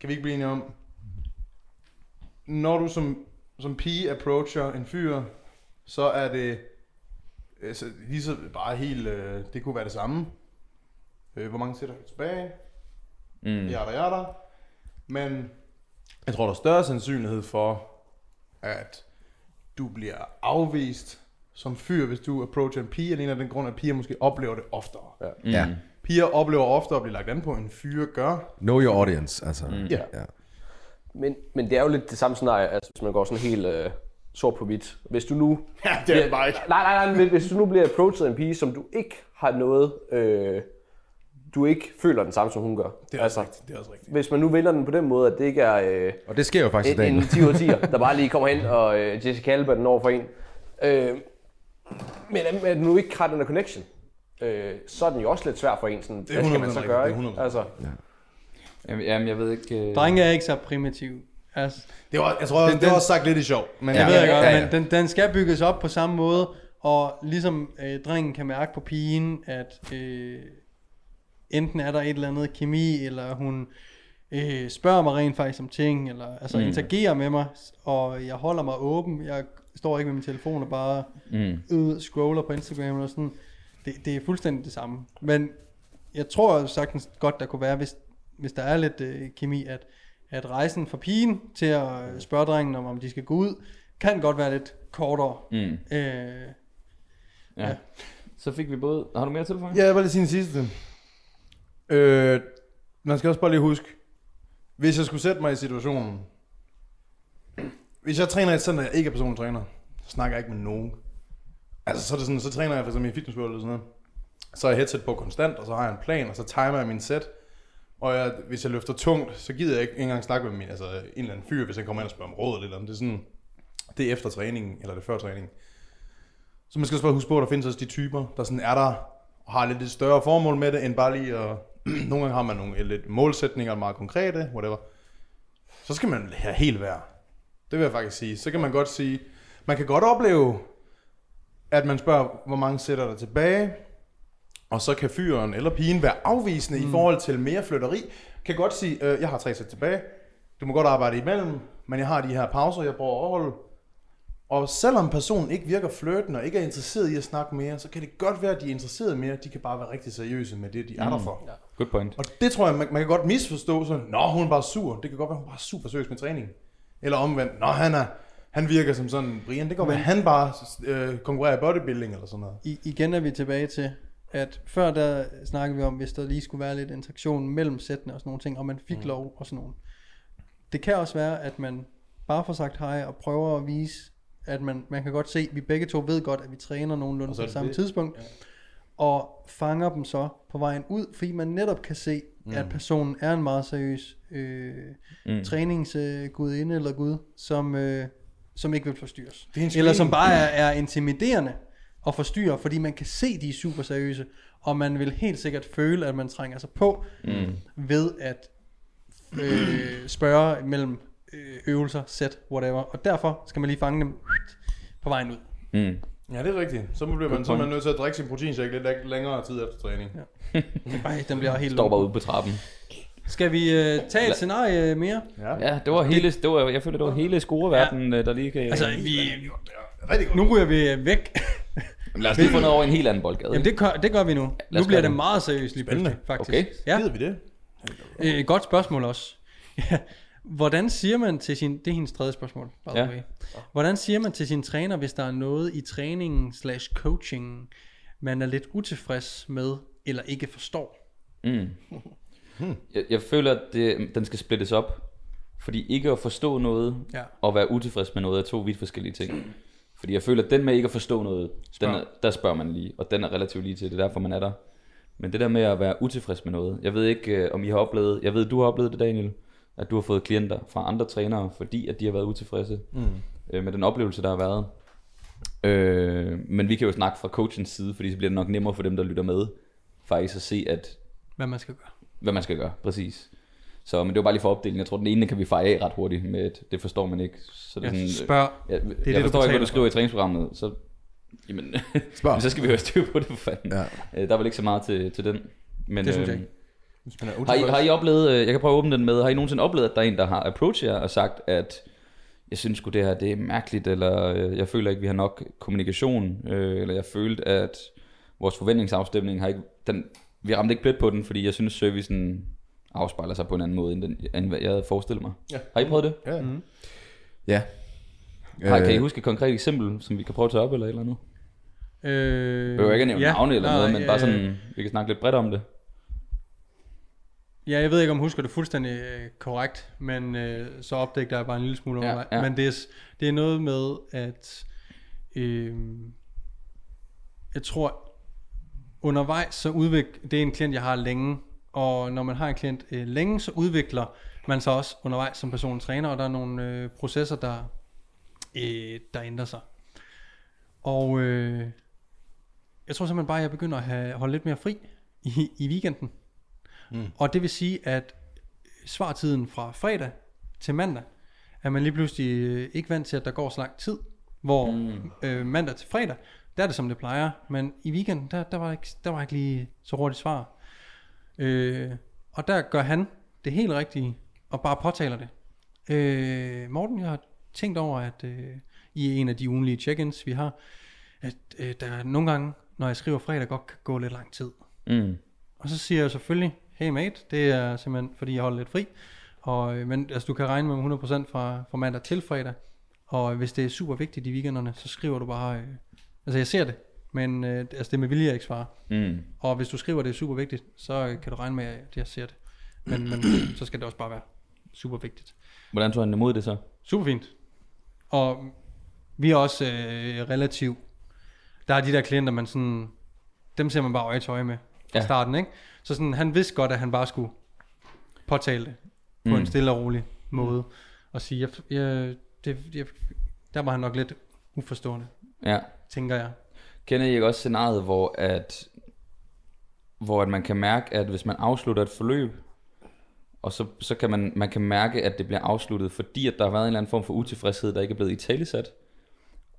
kan vi ikke blive enige om, når du som pige approacher en fyr, så er det så lige så bare helt, det kunne være det samme. Hvor mange sætter du tilbage? Jada. Men jeg tror, der er større sandsynlighed for, at du bliver afvist som fyr, hvis du approacher en pige, alene af den grund, at piger måske oplever det oftere. Ja. Mm. Ja. Piger oplever oftere at blive lagt an på, end fyre gør. Know your audience, altså. Mm. Ja. Ja. Men det er jo lidt det samme scenarie, altså, hvis man går sådan helt sort på hvidt. Hvis du nu... Ja, det er det bare ikke. Nej, hvis du nu bliver approachet af en pige, som du ikke har noget... du ikke føler den samme, som hun gør. Det er altså, også rigtigt. Hvis man nu vælger den på den måde, at det ikke er... og det sker jo faktisk i dag. En 10-10'er, der bare lige kommer hen, og Jessica Alba den over for en. Men at nu ikke har den der connection, så er den jo også lidt svær for en. Sådan, hvad skal man så gøre? Det er altså. Ja. Jamen, jeg ved ikke... Drenge er ikke så primitive. Altså, det var også sagt lidt i sjov. Men jeg ved ikke godt, men den skal bygges op på samme måde, og ligesom drengen kan mærke på pigen, at... enten er der et eller andet kemi, eller hun spørger mig rent faktisk om ting, eller altså interagerer med mig, og jeg holder mig åben. Jeg står ikke med min telefon og bare scroller på Instagram eller sådan. Det er fuldstændig det samme. Men jeg tror sagtens godt, der kunne være, hvis der er lidt kemi, at rejsen fra pigen til at spørge drengen om de skal gå ud, kan godt være lidt kortere. Ja. Så fik vi både... Har du mere til? Ja, jeg var lige sin sidste. Man skal også bare lige huske, hvis jeg skulle sætte mig i situationen, hvis jeg træner i et center, jeg ikke er personlig træner, så snakker jeg ikke med nogen. Altså så er det sådan, så træner jeg for eksempel i fitnessworld eller sådan noget, så er jeg headset på konstant, og så har jeg en plan, og så timer jeg min set. Og hvis jeg løfter tungt, så gider jeg ikke engang snakke med min, altså en eller anden fyr, hvis jeg kommer ind og spørger om råd eller andet. Det er sådan, det er efter træningen, eller det er før træningen. Så man skal også bare huske på, at der findes også de typer, der sådan er der, og har lidt større formål med det, end bare lige at... Nogle gange har man nogle lidt målsætninger, meget konkrete, whatever. Så skal man have helt værd. Det vil jeg faktisk sige. Så kan man godt sige, man kan godt opleve, at man spørger, hvor mange sætter der tilbage, og så kan fyren eller pigen være afvisende i forhold til mere flytteri. Kan godt sige, jeg har 3 sæt tilbage, du må godt arbejde imellem, men jeg har de her pauser, jeg prøver at overholde. Og selvom personen ikke virker flirtende og ikke er interesseret i at snakke mere, så kan det godt være, at de er interesseret mere. De kan bare være rigtig seriøse med det, de er der for. Ja. Good point. Og det tror jeg, man kan godt misforstå. Så, nå, hun er bare sur. Det kan godt være, hun bare er super seriøs med træning. Eller omvendt, nå, han virker som sådan Brian. Det kan godt være, han bare konkurrerer i bodybuilding eller sådan noget. Igen er vi tilbage til, at før der snakkede vi om, hvis der lige skulle være lidt interaktion mellem sættene og sådan nogle ting, og man fik lov og sådan nogle. Det kan også være, at man bare får sagt hej og prøver at vise, at man kan godt se, at vi begge to ved godt, at vi træner nogenlunde på samme tidspunkt, og fanger dem så på vejen ud, fordi man netop kan se, at personen er en meget seriøs træningsgudinde eller gud, som ikke vil forstyrres. Eller som bare er intimiderende og forstyrrer, fordi man kan se, de er super seriøse, og man vil helt sikkert føle, at man trænger sig på ved at spørge mellem øvelser, set, whatever. Og derfor skal man lige fange dem på vejen ud. Ja, det er rigtigt. Så bliver man nødt til at drikke sin proteinshake lidt længere tid efter træning. Ja. Ej, den bliver helt... Står bare ude på trappen. Skal vi tage et scenarie mere? Ja, det var hele... jeg følte, det var hele scoreverdenen, der lige kan... Altså, nu ryger vi væk. Lad os lige få noget over en helt anden boldgade. Jamen, det gør vi nu. Ja, nu bliver det meget seriøst lige pludselig, faktisk. Okay, gider vi det? Et godt spørgsmål også. Hvordan siger man til sin... Det er hendes tredje spørgsmål. Okay. Hvordan siger man til sin træner, hvis der er noget i træningen / coachingen, man er lidt utilfreds med, eller ikke forstår? Jeg føler, at den skal splittes op. Fordi ikke at forstå noget, og være utilfreds med noget, er 2 vidt forskellige ting. Fordi jeg føler, at den med ikke at forstå noget, der spørger man lige, og den er relativt lige til. Det er derfor, man er der. Men det der med at være utilfreds med noget, jeg ved ikke, om I har oplevet... Jeg ved, du har oplevet det, Daniel, at du har fået klienter fra andre trænere, fordi at de har været utilfredse med den oplevelse, der har været. Men vi kan jo snakke fra coachens side, fordi så bliver det nok nemmere for dem, der lytter med, faktisk at se, at... Hvad man skal gøre. Hvad man skal gøre, præcis. Så, men det var bare lige for opdelingen. Jeg tror, den ene kan vi feje af ret hurtigt med, at det forstår man ikke. Så det er sådan, jeg forstår ikke, hvad du skriver i træningsprogrammet, så... Jamen, men så skal vi jo have styr på det, for fanden. Ja. Der er vel ikke så meget til den. Men, det synes jeg ikke. Har I oplevet, jeg kan prøve at åbne den med, har I nogensinde oplevet, at der er en, der har approached jer og sagt, at jeg synes sgu det her, det er mærkeligt, eller jeg føler ikke, vi har nok kommunikation, eller jeg følte, at vores forventningsafstemning har ikke, vi ramte ikke plet på den, fordi jeg synes, servicen afspejler sig på en anden måde, end hvad jeg havde forestillet mig. Ja. Har I prøvet det? Ja. Ja. Kan I huske et konkret eksempel, som vi kan prøve at tage op, eller et eller andet? Jeg vil jo ikke nævne navne eller noget, men bare sådan, vi kan snakke lidt bredt om det. Ja, jeg ved ikke, om jeg husker det fuldstændig korrekt, men så opdægter jeg bare en lille smule over mig. Ja. Men det er noget med, at jeg tror, undervejs så udvikler... Det er en klient, jeg har længe, og når man har en klient længe, så udvikler man sig også undervejs som personlig træner, og der er nogle processer, der ændrer sig. Og jeg tror simpelthen bare, at jeg begynder at holde lidt mere fri i weekenden. Og det vil sige, at svartiden fra fredag til mandag, er man lige pludselig ikke vant til, at der går så lang tid, hvor mandag til fredag, der er det som det plejer, men i weekenden, der var ikke lige så hurtigt svar. Og der gør han det helt rigtige, og bare påtaler det. Morten, jeg har tænkt over, at i en af de ugenlige check-ins, vi har, at der nogle gange, når jeg skriver fredag, godt kan gå lidt lang tid. Mm. Og så siger jeg selvfølgelig, hey mate, det er simpelthen, fordi jeg holder lidt fri. Og, men altså, du kan regne med 100% fra mandag til fredag. Og hvis det er super vigtigt i weekenderne, så skriver du bare... altså, jeg ser det, men altså, det er med vilje, jeg ikke svarer. Mm. Og hvis du skriver, det er super vigtigt, så kan du regne med, at jeg ser det. Men så skal det også bare være super vigtigt. Hvordan tog han imod det så? Super fint. Og vi er også relativt... Der er de der klienter, man sådan... Dem ser man bare øje til øje med fra starten, ikke? Så sådan, han vidste godt, at han bare skulle påtale det på en stille og rolig måde. Og sige, der var han nok lidt uforstående, tænker jeg. Kender I ikke også scenariet, hvor at man kan mærke, at hvis man afslutter et forløb, og så kan man kan mærke, at det bliver afsluttet, fordi at der har været en eller anden form for utilfredshed, der ikke er blevet italesat.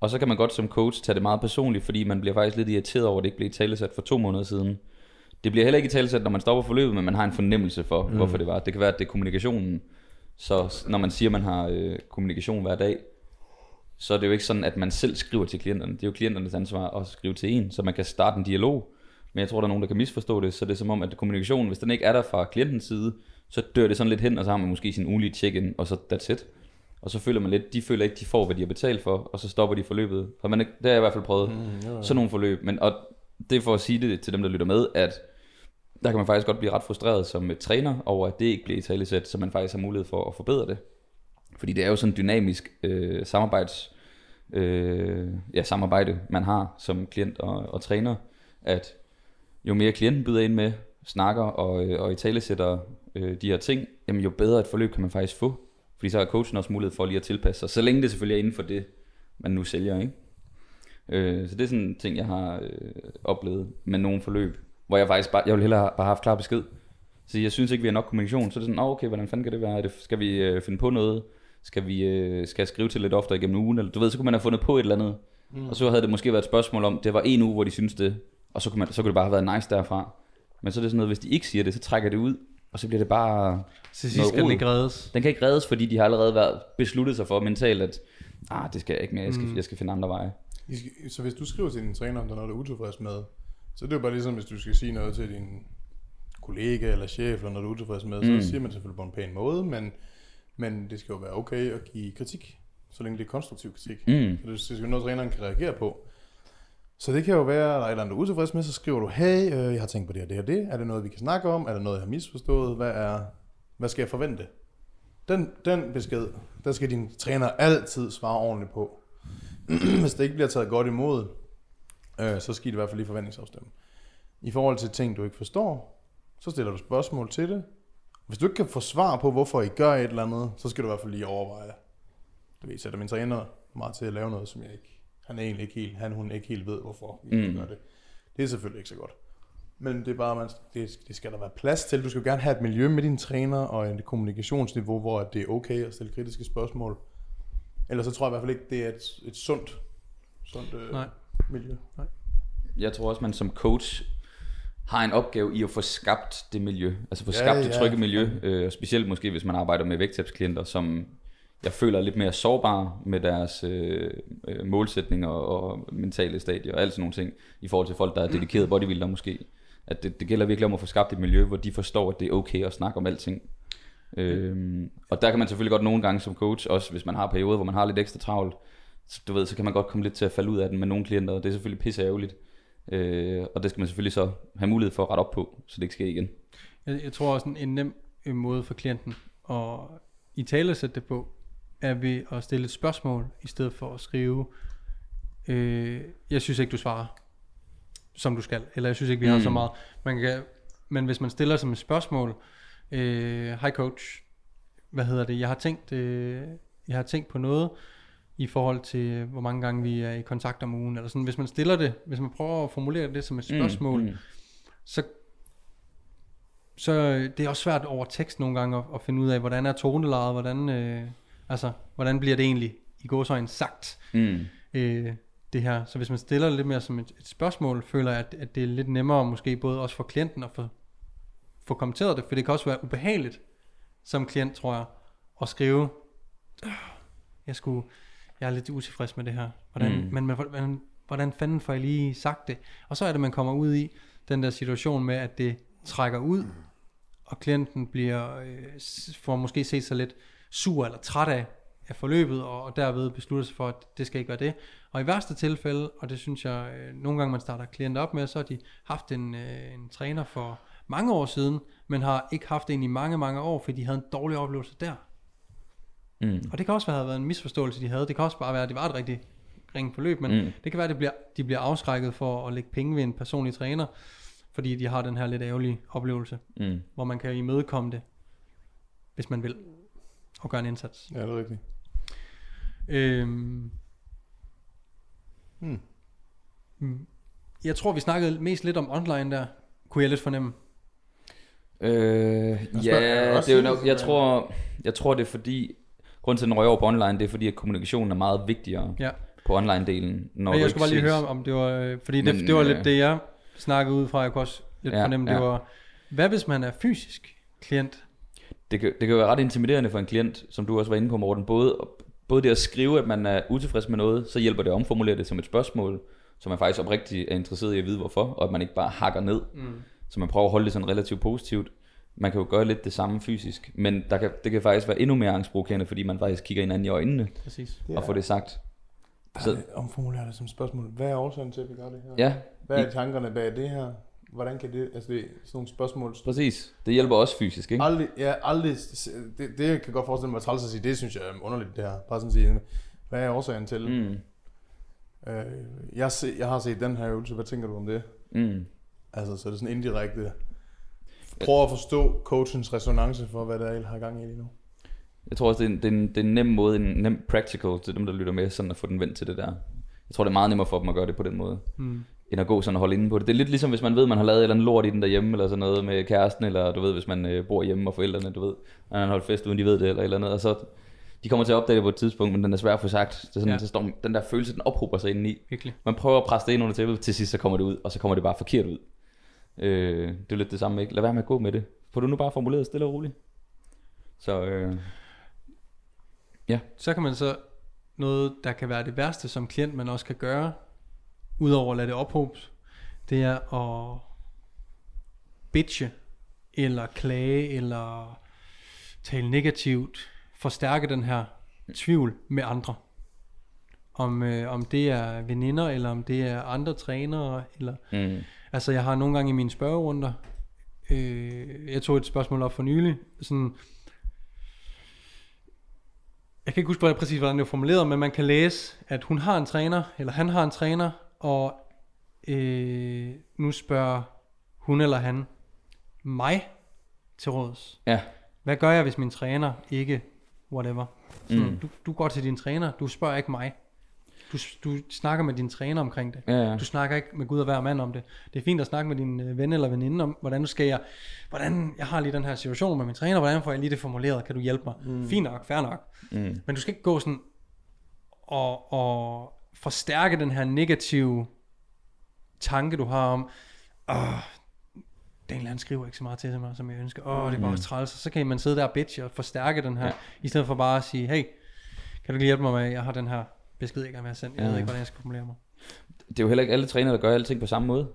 Og så kan man godt som coach tage det meget personligt, fordi man bliver faktisk lidt irriteret over, at det ikke blev italesat for 2 måneder siden. Det bliver heller ikke italesat, når man stopper forløbet, men man har en fornemmelse for, hvorfor det var. Det kan være, at det er kommunikationen. Så når man siger, at man har kommunikation hver dag, så er det jo ikke sådan, at man selv skriver til klienterne. Det er jo klienternes ansvar at skrive til en, så man kan starte en dialog. Men jeg tror, der er nogen, der kan misforstå det, så det er som om, at kommunikationen, hvis den ikke er der fra klientens side, så dør det sådan lidt hen, og så har man måske sin ugenlige check-in, og så that's it. Og så føler man lidt, de føler ikke, de får, hvad de har betalt for, og så stopper de forløbet. For man, det har jeg i hvert fald prøvet, sådan nogle forløb. Men, og det er for at sige det til dem, der lytter med, at der kan man faktisk godt blive ret frustreret som træner over, at det ikke bliver italesat, så man faktisk har mulighed for at forbedre det. Fordi det er jo sådan en dynamisk samarbejde, man har som klient og træner, at jo mere klienten byder ind med, snakker og italesætter de her ting, jamen jo bedre et forløb kan man faktisk få. Fordi så har coachen også mulighed for lige at tilpasse sig, så længe det selvfølgelig er inden for det, man nu sælger, ikke? Så det er sådan en ting, jeg har oplevet med nogle forløb, hvor jeg faktisk bare, jeg ville hellere bare have haft klar besked. Så jeg synes ikke, vi har nok kommunikation, så er det sådan, okay, hvordan fanden kan det være? Skal vi finde på noget? Skal jeg skrive til lidt oftere igennem ugen? Eller, du ved, så kunne man have fundet på et eller andet. Mm. Og så havde det måske været et spørgsmål om, det var en uge, hvor de syntes det, og så kunne det bare have været nice derfra. Men så er det sådan noget, hvis de ikke siger det, så trækker det ud. Og så bliver det bare noget rod. Den ikke reddes. Den kan ikke reddes, fordi de har allerede besluttet sig for mentalt, at det skal jeg ikke mere, jeg skal finde andre veje. Så hvis du skriver til din træner, om der er noget, du er utilfreds med, så er det jo bare ligesom, hvis du skal sige noget til din kollega eller chef, eller noget, du er utilfreds med, så siger man selvfølgelig på en pæn måde, men det skal jo være okay at give kritik, så længe det er konstruktiv kritik. Mm. Så det skal jo noget, træneren kan reagere på. Så det kan jo være, at der er et eller andet, du er utilfreds med, så skriver du, hey, jeg har tænkt på det her, det her, det. Er det noget, vi kan snakke om? Er der noget, jeg har misforstået? Hvad skal jeg forvente? Den besked, der skal din træner altid svare ordentligt på. Hvis det ikke bliver taget godt imod, så skal det i hvert fald lige forventningsafstemme. I forhold til ting, du ikke forstår, så stiller du spørgsmål til det. Hvis du ikke kan få svar på, hvorfor I gør et eller andet, så skal du i hvert fald lige overveje. Du ved, sætter min træner meget til at lave noget, som jeg ikke... Han er egentlig ikke helt, hun ikke helt ved, hvorfor vi gør det. Det er selvfølgelig ikke så godt. Men det er bare, det skal der være plads til. Du skal jo gerne have et miljø med dine træner og et kommunikationsniveau, hvor det er okay at stille kritiske spørgsmål. Ellers så tror jeg i hvert fald ikke, det er et sundt miljø. Nej. Jeg tror også, man som coach har en opgave i at få skabt det miljø. Altså få skabt det trygge miljø. Specielt måske, hvis man arbejder med vægttabsklienter, som... Jeg føler lidt mere sårbare med deres målsætninger og mentale stadier og alt sådan nogle ting, i forhold til folk, der er dedikerede bodybuildere måske. At det gælder virkelig om at få skabt et miljø, hvor de forstår, at det er okay at snakke om alting. Og der kan man selvfølgelig godt nogle gange som coach, også hvis man har perioder, hvor man har lidt ekstra travlt, så kan man godt komme lidt til at falde ud af den med nogle klienter, og det er selvfølgelig pisseærgerligt. Og det skal man selvfølgelig så have mulighed for at rette op på, så det ikke sker igen. Jeg tror også en nem måde for klienten at i tale sætte det på, er ved at stille et spørgsmål, i stedet for at skrive, jeg synes ikke, du svarer, som du skal, eller jeg synes ikke, vi har så meget. Men hvis man stiller som et spørgsmål, hej coach, hvad hedder det, jeg har tænkt på noget, i forhold til, hvor mange gange vi er i kontakt om ugen, eller sådan, hvis man prøver at formulere det som et spørgsmål, så det er også svært over tekst nogle gange, at finde ud af, hvordan er tonelejet, hvordan bliver det egentlig i gåseøjne sagt, det her. Så hvis man stiller det lidt mere som et spørgsmål, føler jeg, at det er lidt nemmere måske både også for klienten at få kommenteret det, for det kan også være ubehageligt som klient, tror jeg, at skrive, jeg er lidt utilfreds med det her. Hvordan fanden får jeg lige sagt det? Og så er det, man kommer ud i den der situation med, at det trækker ud, og klienten bliver, får måske set sig lidt sur eller træt af forløbet, og derved beslutter sig for, at det skal ikke være det. Og i værste tilfælde, og det synes jeg, nogle gange man starter klienter op med, så har de haft en træner for mange år siden, men har ikke haft en i mange, mange år, fordi de havde en dårlig oplevelse der. Og det kan også have været en misforståelse, de havde. Det kan også bare være, at det var et rigtigt ringe forløb, men det kan være, at de bliver afskrækket for at lægge penge ved en personlig træner, fordi de har den her lidt ærgerlige oplevelse, hvor man kan imødekomme det, hvis man vil, og gøre en indsats. Ja, det er rigtigt. Jeg tror, vi snakkede mest lidt om online der, kunne jeg lidt fornemme. Jeg tror det er fordi, grunden til at den røg over på online, det er fordi, at kommunikationen er meget vigtigere på online-delen. Når jeg skulle bare lige høre, om det var, fordi det var lidt det, jeg snakkede ud fra, jeg kunne også lidt fornemme, det var, hvad hvis man er fysisk klient? Det kan være ret intimiderende for en klient, som du også var inde på, Morten. Både det at skrive, at man er utilfreds med noget, så hjælper det at omformulere det som et spørgsmål, så man faktisk oprigtigt er interesseret i at vide hvorfor, og at man ikke bare hakker ned, så man prøver at holde det sådan relativt positivt. Man kan jo gøre lidt det samme fysisk, men det kan faktisk være endnu mere angstprovokerende, fordi man faktisk kigger hinanden i øjnene. Præcis. Og får det sagt. Så omformulere det som spørgsmål. Hvad er årsagen til, at vi gør det her? Ja. Hvad er tankerne bag det her? Hvordan kan det, altså det er sådan nogle spørgsmål. Præcis, det hjælper også fysisk, ikke? Aldrig, det kan godt forestille mig at træls at sige, det synes jeg er underligt det her. Bare sådan at sige, hvad er årsagen til? Jeg har set den her øvelse, hvad tænker du om det? Altså, så er det sådan indirekte. Prøv at forstå coachens resonance for, hvad der er, har gang i lige nu. Jeg tror også, det er en nem måde, en nem practical til dem, der lytter med, sådan at få den vendt til det der. Jeg tror, det er meget nemmere for dem at gøre det på den måde, end at gå sådan og holde inde på det. Det er lidt ligesom, hvis man ved, at man har lavet et eller andet lort i den derhjemme, eller sådan noget med kæresten, eller du ved, hvis man bor hjemme og forældrene, du ved, at man holdt fest, uden de ved det, eller et eller andet, og så de kommer til at opdage det på et tidspunkt, men den er svær at få sagt. Det er sådan, så står den der følelse, den ophober sig indeni. Virkelig. Man prøver at presse det ind under tæppet, til sidst så kommer det ud, og så kommer det bare forkert ud. Det er lidt det samme, ikke? Lad være med at gå med det. Får du nu bare formuleret stille og roligt. Så så kan man så noget, der kan være det værste som klient, man også kan gøre, udover at lade det ophobes, det er at bitche, eller klage, eller tale negativt, forstærke den her tvivl med andre. Om det er veninder, eller om det er andre trænere, eller... Altså, jeg har nogle gange i mine spørgerunder, jeg tog et spørgsmål op for nylig, sådan... Jeg kan ikke huske præcis, hvordan det var formuleret, men man kan læse, at hun har en træner, eller han har en træner, og nu spørger hun eller han mig til råds. Ja. Hvad gør jeg, hvis min træner ikke whatever? Du går til din træner, du spørger ikke mig. Du snakker med din træner omkring det. Ja. Du snakker ikke med Gud og hver mand om det. Det er fint at snakke med din ven eller veninde om, hvordan jeg har lige den her situation med min træner, hvordan får jeg lige det formuleret, kan du hjælpe mig? Fint nok, fair nok. Men du skal ikke gå sådan og forstærke den her negative tanke, du har om, den eller anden skriver ikke så meget til mig, som jeg ønsker. Det er bare træls. Så kan man sidde der og bitch og forstærke den her, i stedet for bare at sige, hey, kan du hjælpe mig med, jeg har den her besked, jeg gerne vil have sendt. Jeg ved ikke, hvordan jeg skal formulere mig. Det er jo heller ikke alle trænere, der gør alting på samme måde.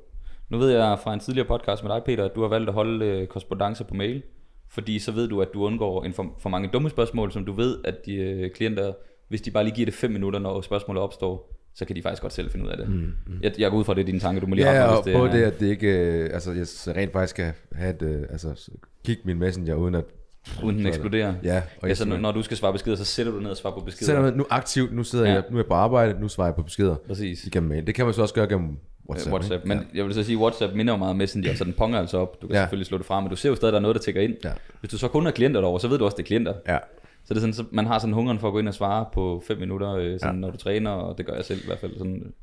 Nu ved jeg fra en tidligere podcast med dig, Peter, at du har valgt at holde korrespondancer på mail, fordi så ved du, at du undgår for mange dumme spørgsmål, som du ved, at de klienter, hvis de bare lige giver det 5 minutter, når spørgsmålet opstår, så kan de faktisk godt selv finde ud af det. Jeg går ud fra, det er dine tanker, du må lige have. Ja, og på det, at det ikke... Altså, jeg rent faktisk skal have et... Altså, kigge min messenger, uden den eksploderer. Ja, og altså, når du skal svare beskeder, så sætter du ned og svarer på beskeder. Sætter nu aktivt, nu sidder jeg, nu er jeg på arbejde, nu svarer jeg på beskeder. Præcis. Igennem mail. Det kan man så også gøre gennem WhatsApp. Men jeg vil så sige, WhatsApp minder jo meget om Messenger, så den ponger altså op. Du kan selvfølgelig slå det fra, men du ser jo stadig, der er noget, der tækker ind. Ja. Hvis du så kun har klienter derovre, så ved du også, det er klienter. Ja. Så det er sådan, så man har sådan hungeren for at gå ind og svare på 5 minutter, når du træner, og det gør jeg selv i hvert fald. Sådan.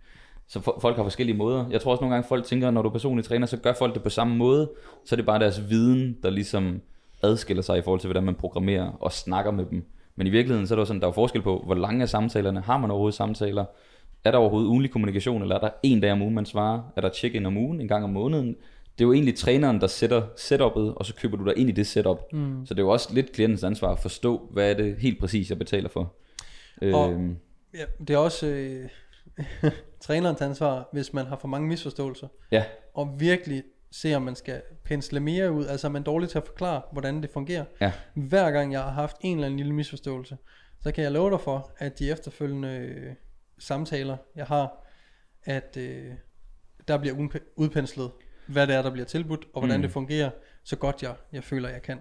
Så folk har forskellige måder. Jeg tror også nogle gange, folk tænker, når du personligt træner, så gør folk det på samme måde. Så er det bare deres viden, der ligesom adskiller sig i forhold til, hvordan man programmerer og snakker med dem. Men i virkeligheden, så er der jo sådan, der er forskel på, hvor lange er samtalerne, har man overhovedet samtaler, er der overhovedet ugenlig kommunikation, eller er der en dag om ugen, man svarer, er der check-in om ugen, en gang om måneden, det er jo egentlig træneren, der sætter setup'et, og så køber du dig ind i det setup. Mm. Så det er jo også lidt klientens ansvar at forstå, hvad er det helt præcis, jeg betaler for. Og ja, det er også trænerens ansvar, hvis man har for mange misforståelser. Ja. Og virkelig se, om man skal pensle mere ud. Altså, man er dårlig til at forklare, hvordan det fungerer. Ja. Hver gang jeg har haft en eller anden lille misforståelse, så kan jeg love dig for, at de efterfølgende samtaler, jeg har, at der bliver udpenslet, hvad det er, der bliver tilbudt, og hvordan det fungerer, så godt jeg føler, jeg kan.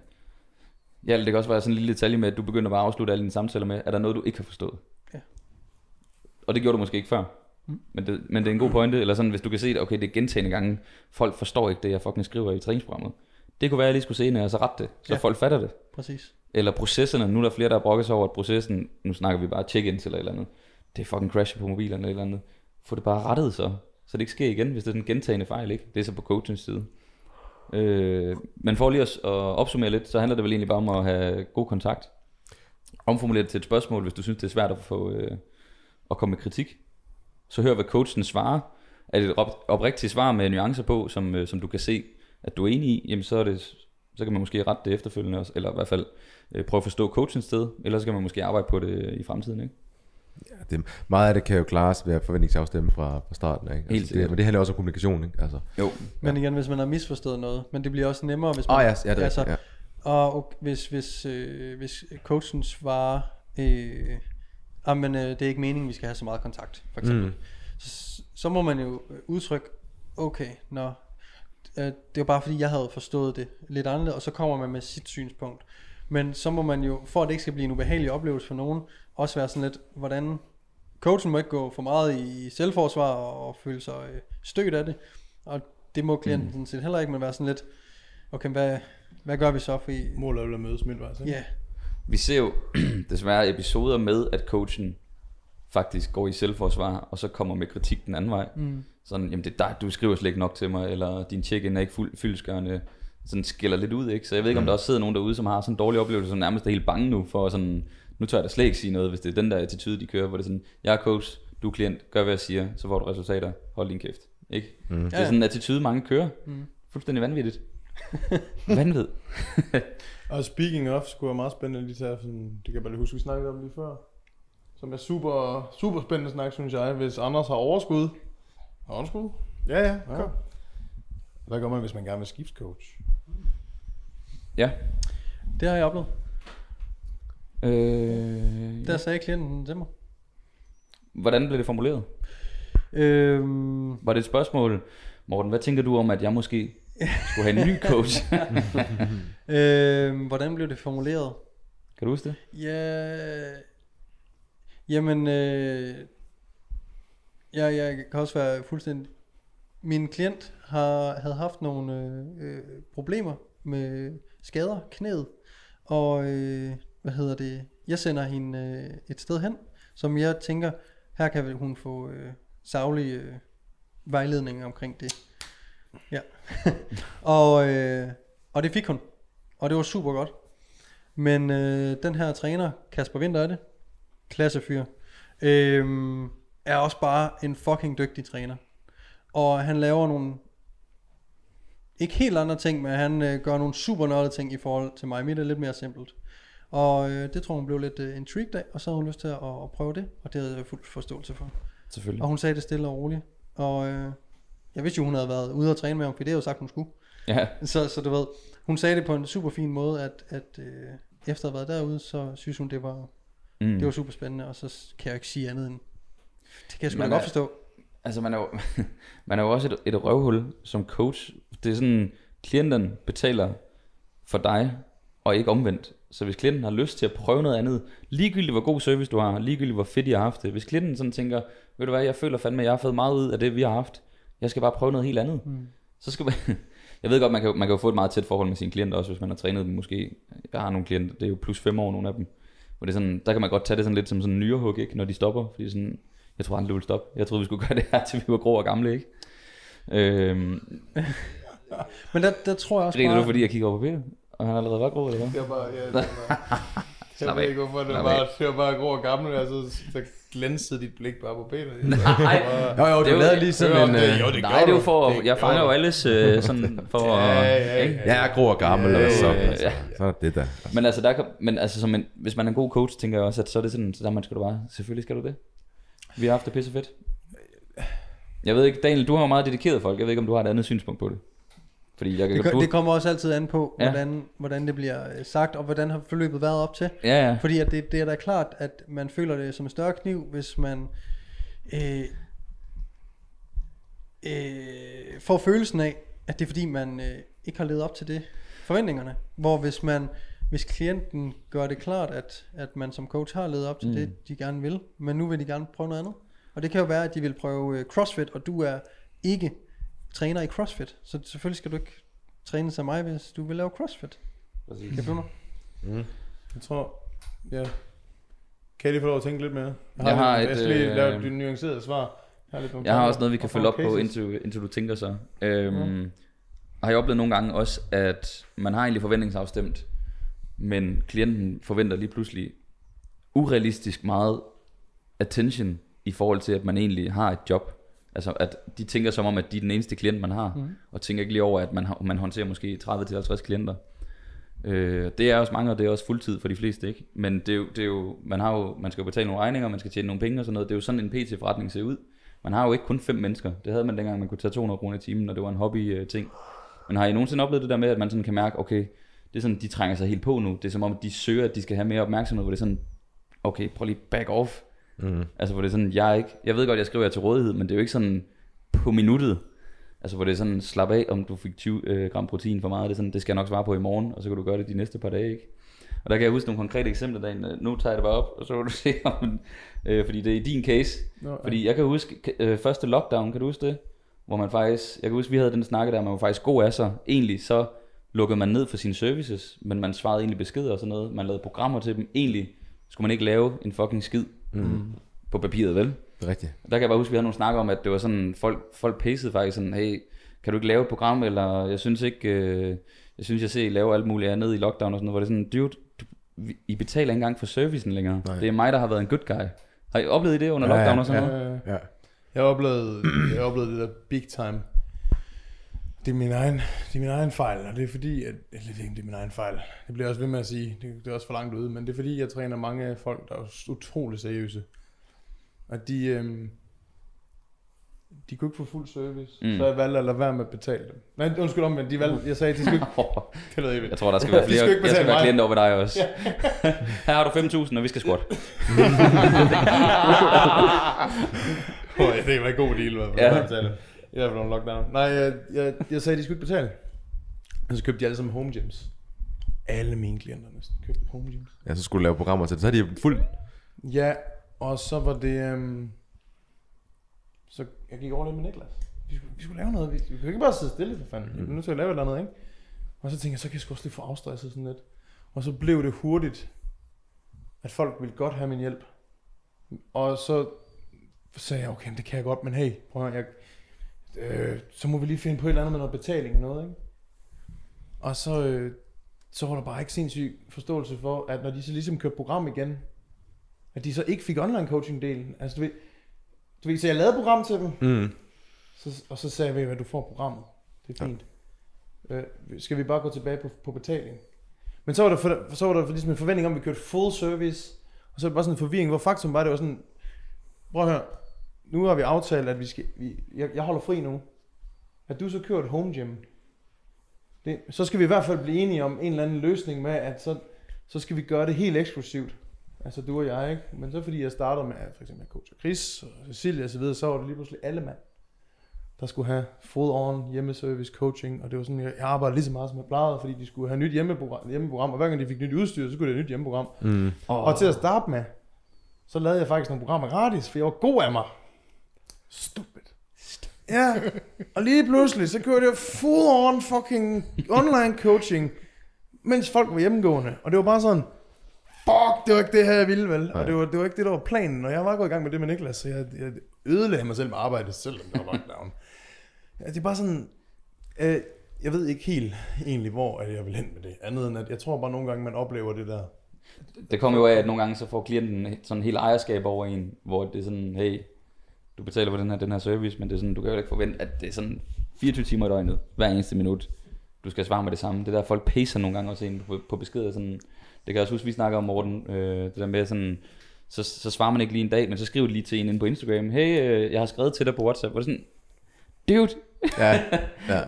Ja, det kan også være sådan en lille detalje med, at du begynder bare at afslutte alle dine samtaler med, er der noget, du ikke har forstået? Ja. Og det gjorde du måske ikke før. Mm. Men det er en god pointe, eller sådan, hvis du kan se, at okay, det er gentagne gange, folk forstår ikke det, jeg fucking skriver i træningsprogrammet. Det kunne være, at jeg lige skulle se ind og så rette det, så folk fatter det. Præcis. Eller processerne, nu er der flere, der har brokket sig over, at processen, nu snakker vi bare check-ins eller et eller andet, det er fucking crasher på mobilerne eller et eller andet. Få det bare rettet så det ikke sker igen, hvis det er den gentagende fejl, ikke? Det er så på coachens side. Men for lige at opsummere lidt, så handler det vel egentlig bare om at have god kontakt. Omformulere det til et spørgsmål, hvis du synes, det er svært at få at komme med kritik. Så hør, hvad coachen svarer. Er det et oprigtigt svar med nuancer på, som du kan se, at du er enig i, jamen så kan man måske rette det efterfølgende også, eller i hvert fald prøve at forstå coachens sted, eller så kan man måske arbejde på det i fremtiden, ikke? Ja, meget af det kan jo klares ved at forventningsafstemme fra starten, ikke? Altså, men det handler også om kommunikation, ikke? Altså, jo. Ja. Men igen, hvis man har misforstået noget, men det bliver også nemmere, hvis man... Og hvis coachen svarer, det er ikke meningen, vi skal have så meget kontakt, for eksempel. Mm. Så må man jo udtrykke, okay, det var bare fordi, jeg havde forstået det lidt anderledes, og så kommer man med sit synspunkt. Men så må man jo, for at det ikke skal blive en ubehagelig oplevelse for nogen, også være sådan lidt, hvordan coachen må ikke gå for meget i selvforsvar og føle sig stødt af det, og det må klienten sådan set heller ikke, men være sådan lidt, okay, hvad gør vi så? For mål eller mødes midtvejs, ikke? Ja. Vi ser jo desværre episoder med, at coachen faktisk går i selvforsvar, og så kommer med kritik den anden vej. Mm. Sådan, jamen det er dig, du skriver slet ikke nok til mig, eller din check-in er ikke fyldestgørende, sådan skiller lidt ud, ikke? Så jeg ved ikke, om der også sidder nogen derude, som har sådan en dårlig oplevelse, som nærmest er helt bange nu for sådan, nu tør jeg da slet ikke sige noget, hvis det er den der attitude, de kører, hvor det er sådan, jeg er coach, du er klient, gør hvad jeg siger, så får du resultater, hold din kæft, ikke? Mm. Det er sådan en attitude, mange kører. Mm. Fuldstændig vanvittigt. Vanvittigt. Og speaking of, skulle være meget spændende lige tage sådan, det kan bare lige huske, vi snakkede om lige før, som er super, super spændende snak, synes jeg, hvis Anders har overskud. Har overskud? Ja. Kom. Hvad gør man, hvis man gerne vil skibscoach? Ja. Det har jeg oplevet. Der sagde klienten til mig. Hvordan blev det formuleret? Var det et spørgsmål? Morten, hvad tænker du om, at jeg måske skulle have en ny coach? Hvordan blev det formuleret? Kan du huske det? Ja. Jamen, jeg kan også være fuldstændig... Min klient havde haft nogle problemer med skader, knæet, og jeg sender hende et sted hen, som jeg tænker, her kan hun få saglig vejledning omkring det. Ja. og det fik hun, og det var super godt. Men den her træner, Kasper Winter er det, klassefyr, er også bare en fucking dygtig træner. Og han laver nogle ikke helt andre ting, men han gør nogle super nørdede ting i forhold til mig. Mit er lidt mere simpelt. Og det tror hun blev lidt intrigued af, og så havde hun lyst til at prøve det, og det havde jeg fuld forståelse for. Selvfølgelig. Og hun sagde det stille og roligt. Og jeg vidste jo, hun havde været ude og træne med ham, for det havde jo sagt, hun skulle. Ja. Så du ved, hun sagde det på en super fin måde, at efter at have været derude, så synes hun, det var super spændende, og så kan jeg ikke sige andet end, det kan jeg sgu da godt forstå. Altså man er jo også et røvhul som coach. Det er sådan, klienten betaler for dig, og ikke omvendt. Så hvis klienten har lyst til at prøve noget andet, ligegyldigt hvor god service du har, ligegyldigt hvor fedt I har haft det. Hvis klienten sådan tænker, ved du hvad, jeg føler fandme, at jeg har fået meget ud af det, vi har haft. Jeg skal bare prøve noget helt andet. Mm. Så skal man... Jeg ved godt, man kan jo få et meget tæt forhold med sine klienter, også hvis man har trænet dem måske. Jeg har nogle klienter, det er jo plus 5 år nogle af dem. Og det er sådan, der kan man godt tage det sådan lidt som sådan en nyrehug, ikke, når de stopper, fordi sådan... Jeg tror aldrig, det ville stoppe. Jeg troede, vi skulle gøre det her, til vi var grå og gamle, ikke? Men der tror jeg også bare... Griner du, fordi jeg kigger over på Peter? Og han allerede var grå, eller hvad? Jeg bare... Jeg ved ikke hvorfor, det var bare grå og gammel, og så glænsede dit blik bare på Peter. Nej, jo, det lavede lige sådan en... Nej, det er jo for, jeg fanger jo alles sådan for... Jeg er grå og gammel, og så er det der. Men altså, hvis man er en god coach, tænker jeg også, at så er det sådan, så man skal du bare, selvfølgelig skal du det. Vi har haft det pisse fedt. Jeg ved ikke, Daniel, du har jo meget dedikeret folk, jeg ved ikke, om du har et andet synspunkt på det. Fordi det kommer også altid an på, hvordan det bliver sagt, og hvordan har forløbet været op til. Ja, ja. Fordi at det er da klart, at man føler det som en større kniv, hvis man får følelsen af, at det er fordi, man ikke har levet op til det forventningerne. Hvor hvis klienten gør det klart, at man som coach har levet op til det, de gerne vil, men nu vil de gerne prøve noget andet. Og det kan jo være, at de vil prøve CrossFit, og du er ikke... træner i CrossFit, så selvfølgelig skal du ikke træne som mig, hvis du vil lave CrossFit. Præcis. Kan du mig? Mm. Jeg tror, ja. Kan I få lov at tænke lidt mere? Jeg har et nuanceret svar. Jeg har også noget, vi kan følge op på, indtil du tænker så. Har jeg oplevet nogle gange også, at man har egentlig forventningsafstemt, men klienten forventer lige pludselig urealistisk meget attention i forhold til, at man egentlig har et job. Altså at de tænker som om, at de er den eneste klient, man har, og tænker ikke lige over, at man håndterer måske 30-50 klienter. Det er også mange, og det er også fuldtid for de fleste, ikke? Men man skal jo betale nogle regninger, man skal tjene nogle penge og sådan noget. Det er jo sådan en PT-forretning ser ud. Man har jo ikke kun 5 mennesker. Det havde man dengang, man kunne tage 200 kroner i timen, og det var en hobby-ting. Men har I nogensinde oplevet det der med, at man sådan kan mærke, okay, det er sådan, de trænger sig helt på nu. Det er som om, at de søger, at de skal have mere opmærksomhed, hvor det er sådan, okay, prøv lige back off. Mm. Altså hvor det er sådan, jeg ved godt, jeg skriver jer til rådighed, men det er jo ikke sådan på minuttet. Altså hvor det er sådan, slap af, om du fik 20 gram protein for meget. Det er sådan, det skal jeg nok svare på i morgen, og så kan du gøre det de næste par dage, ikke? Og der kan jeg huske nogle konkrete eksempler derinde. Nu tager jeg det bare op, og så kan du se om fordi det er i din case. Okay. Fordi jeg kan huske første lockdown, kan du huske det? Hvor man faktisk, jeg kan huske, vi havde den snakke der, man var faktisk god af sig. Egentlig så lukkede man ned for sine services, men man svarede egentlig beskeder og sådan noget. Man lavede programmer til dem. Egentlig skulle man ikke lave en fucking skid. Mm. På papiret, vel? Rigtigt. Der kan jeg bare huske, vi havde nogle snakker om, at det var sådan, folk pacede faktisk sådan, hey, kan du ikke lave et program, eller jeg synes, I laver alt muligt andet i lockdown og sådan noget, hvor det er sådan, dude, I betaler ikke engang for servicen længere. Nej. Det er mig, der har været en good guy. Har I oplevet det under lockdown og sådan noget? Ja. Jeg oplevede det der big time. Det er min egen fejl, og det er fordi, at jeg ved ikke, det er min egen fejl. Det bliver også ved med at sige, det er også for langt ude, men det er fordi, jeg træner mange folk, der er utrolig seriøse. Og de kunne ikke få fuld service, så jeg valgte at lade være med at betale dem. Nej, undskyld om, men de valgte, jeg sagde, de skulle ikke... Jeg tror, der skal være flere, jeg skal være klienter over ved dig også. Ja. Her har du 5.000, og vi skal squat. Det var en god deal, hvad jeg betaler. I hvert fald under lockdown. Nej, jeg sagde, de skulle ikke betale. Og så købte de alle sammen home gyms. Alle mine klienter næsten købte home gyms. Ja, så skulle du lave programmer til det. Så havde de fuld. Ja, og så var det... Så jeg gik over lidt med Niklas. Vi skulle lave noget. Vi kunne ikke bare sidde stille, for fanden. Vi blev nødt til at lave et eller andet, ikke? Og så tænkte jeg, så kan jeg sgu også lidt få afstresset sådan lidt. Og så blev det hurtigt, at folk ville godt have min hjælp. Og så sagde jeg, okay, det kan jeg godt, men hey, prøv at høre, så må vi lige finde på et eller andet med noget betaling og noget, ikke? Og så var der bare ikke sindssyg forståelse for, at når de så ligesom kørte program igen, at de så ikke fik online coaching delen. Altså du ved, så jeg lavede program til dem, og så sagde jeg, hvad du får programmet, det er fint. Ja. Skal vi bare gå tilbage på betaling? Men så var der, for ligesom en forventning om, at vi kørte full service, og så var det bare sådan en forvirring, hvor faktum var, det var sådan, prøv at høre, nu har vi aftalt, at jeg holder fri nu. At du så kører et home gym. Så skal vi i hvert fald blive enige om en eller anden løsning med, at så skal vi gøre det helt eksklusivt. Altså du og jeg, ikke? Men så fordi jeg startede med for eksempel coach Chris og Cecilia og så videre, så var det lige pludselig alle mand, der skulle have full on hjemmeservice coaching. Og det var sådan, jeg arbejdede lige så meget, som jeg plejede, fordi de skulle have nyt hjemmeprogram. Og hver gang de fik nyt udstyr, så skulle de have nyt hjemmeprogram. Mm. Og til at starte med, så lavede jeg faktisk nogle programmer gratis, for jeg var god af mig. Stupid. Ja, og lige pludselig, så kørte jeg full on fucking online coaching, mens folk var hjemmegående. Og det var bare sådan, fuck, det var ikke det her, jeg ville, vel? Og det var ikke det, der var planen. Og jeg var gået i gang med det med Niklas, så jeg ødelagde mig selv med arbejdet, selvom der var lockdown. Det er bare sådan, jeg ved ikke helt egentlig, hvor jeg vil hen med det. Andet end, at jeg tror bare nogle gange, man oplever det der Det kommer jo af, at nogle gange så får klienten sådan helt ejerskab over en, hvor det er sådan, hey, du betaler for den her service, men det er sådan, du kan jo ikke forvente, at det er sådan 24 timer i døgnet, hver eneste minut. Du skal svare med det samme. Det der, folk pacer nogle gange også ind på beskeder. Sådan, det kan jeg også huske, vi snakker om, Morten. Det der med sådan, så svarer man ikke lige en dag, men så skriver det lige til en inde på Instagram. Hey, jeg har skrevet til dig på WhatsApp. Hvor det sådan, dude, ja.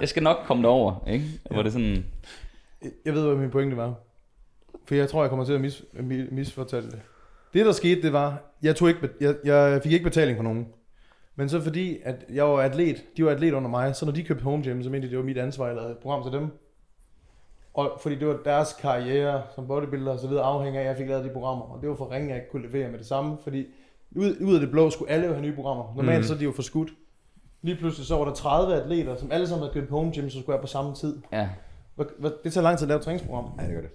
Jeg skal nok komme derover, ikke? Ja. Hvor det sådan... Jeg ved, hvad min pointe var. For jeg tror, jeg kommer til at misfortælle det. Det, der skete, det var, jeg fik ikke betaling for nogen. Men så fordi, at jeg var atlet, de var atlet under mig, så når de købte home gym, så mente de, det var mit ansvar, jeg lavede et program til dem. Og fordi det var deres karriere som bodybuilder og så videre, afhængig af, at jeg fik lavet de programmer. Og det var for ringe, jeg ikke kunne levere med det samme, fordi ud af det blå skulle alle jo have nye programmer. Normalt så er de jo for skudt. Lige pludselig så var der 30 atleter, som alle sammen havde købt home gym, så skulle jeg på samme tid. Ja. Det tager lang tid at lave et træningsprogram. Ja, det gør det.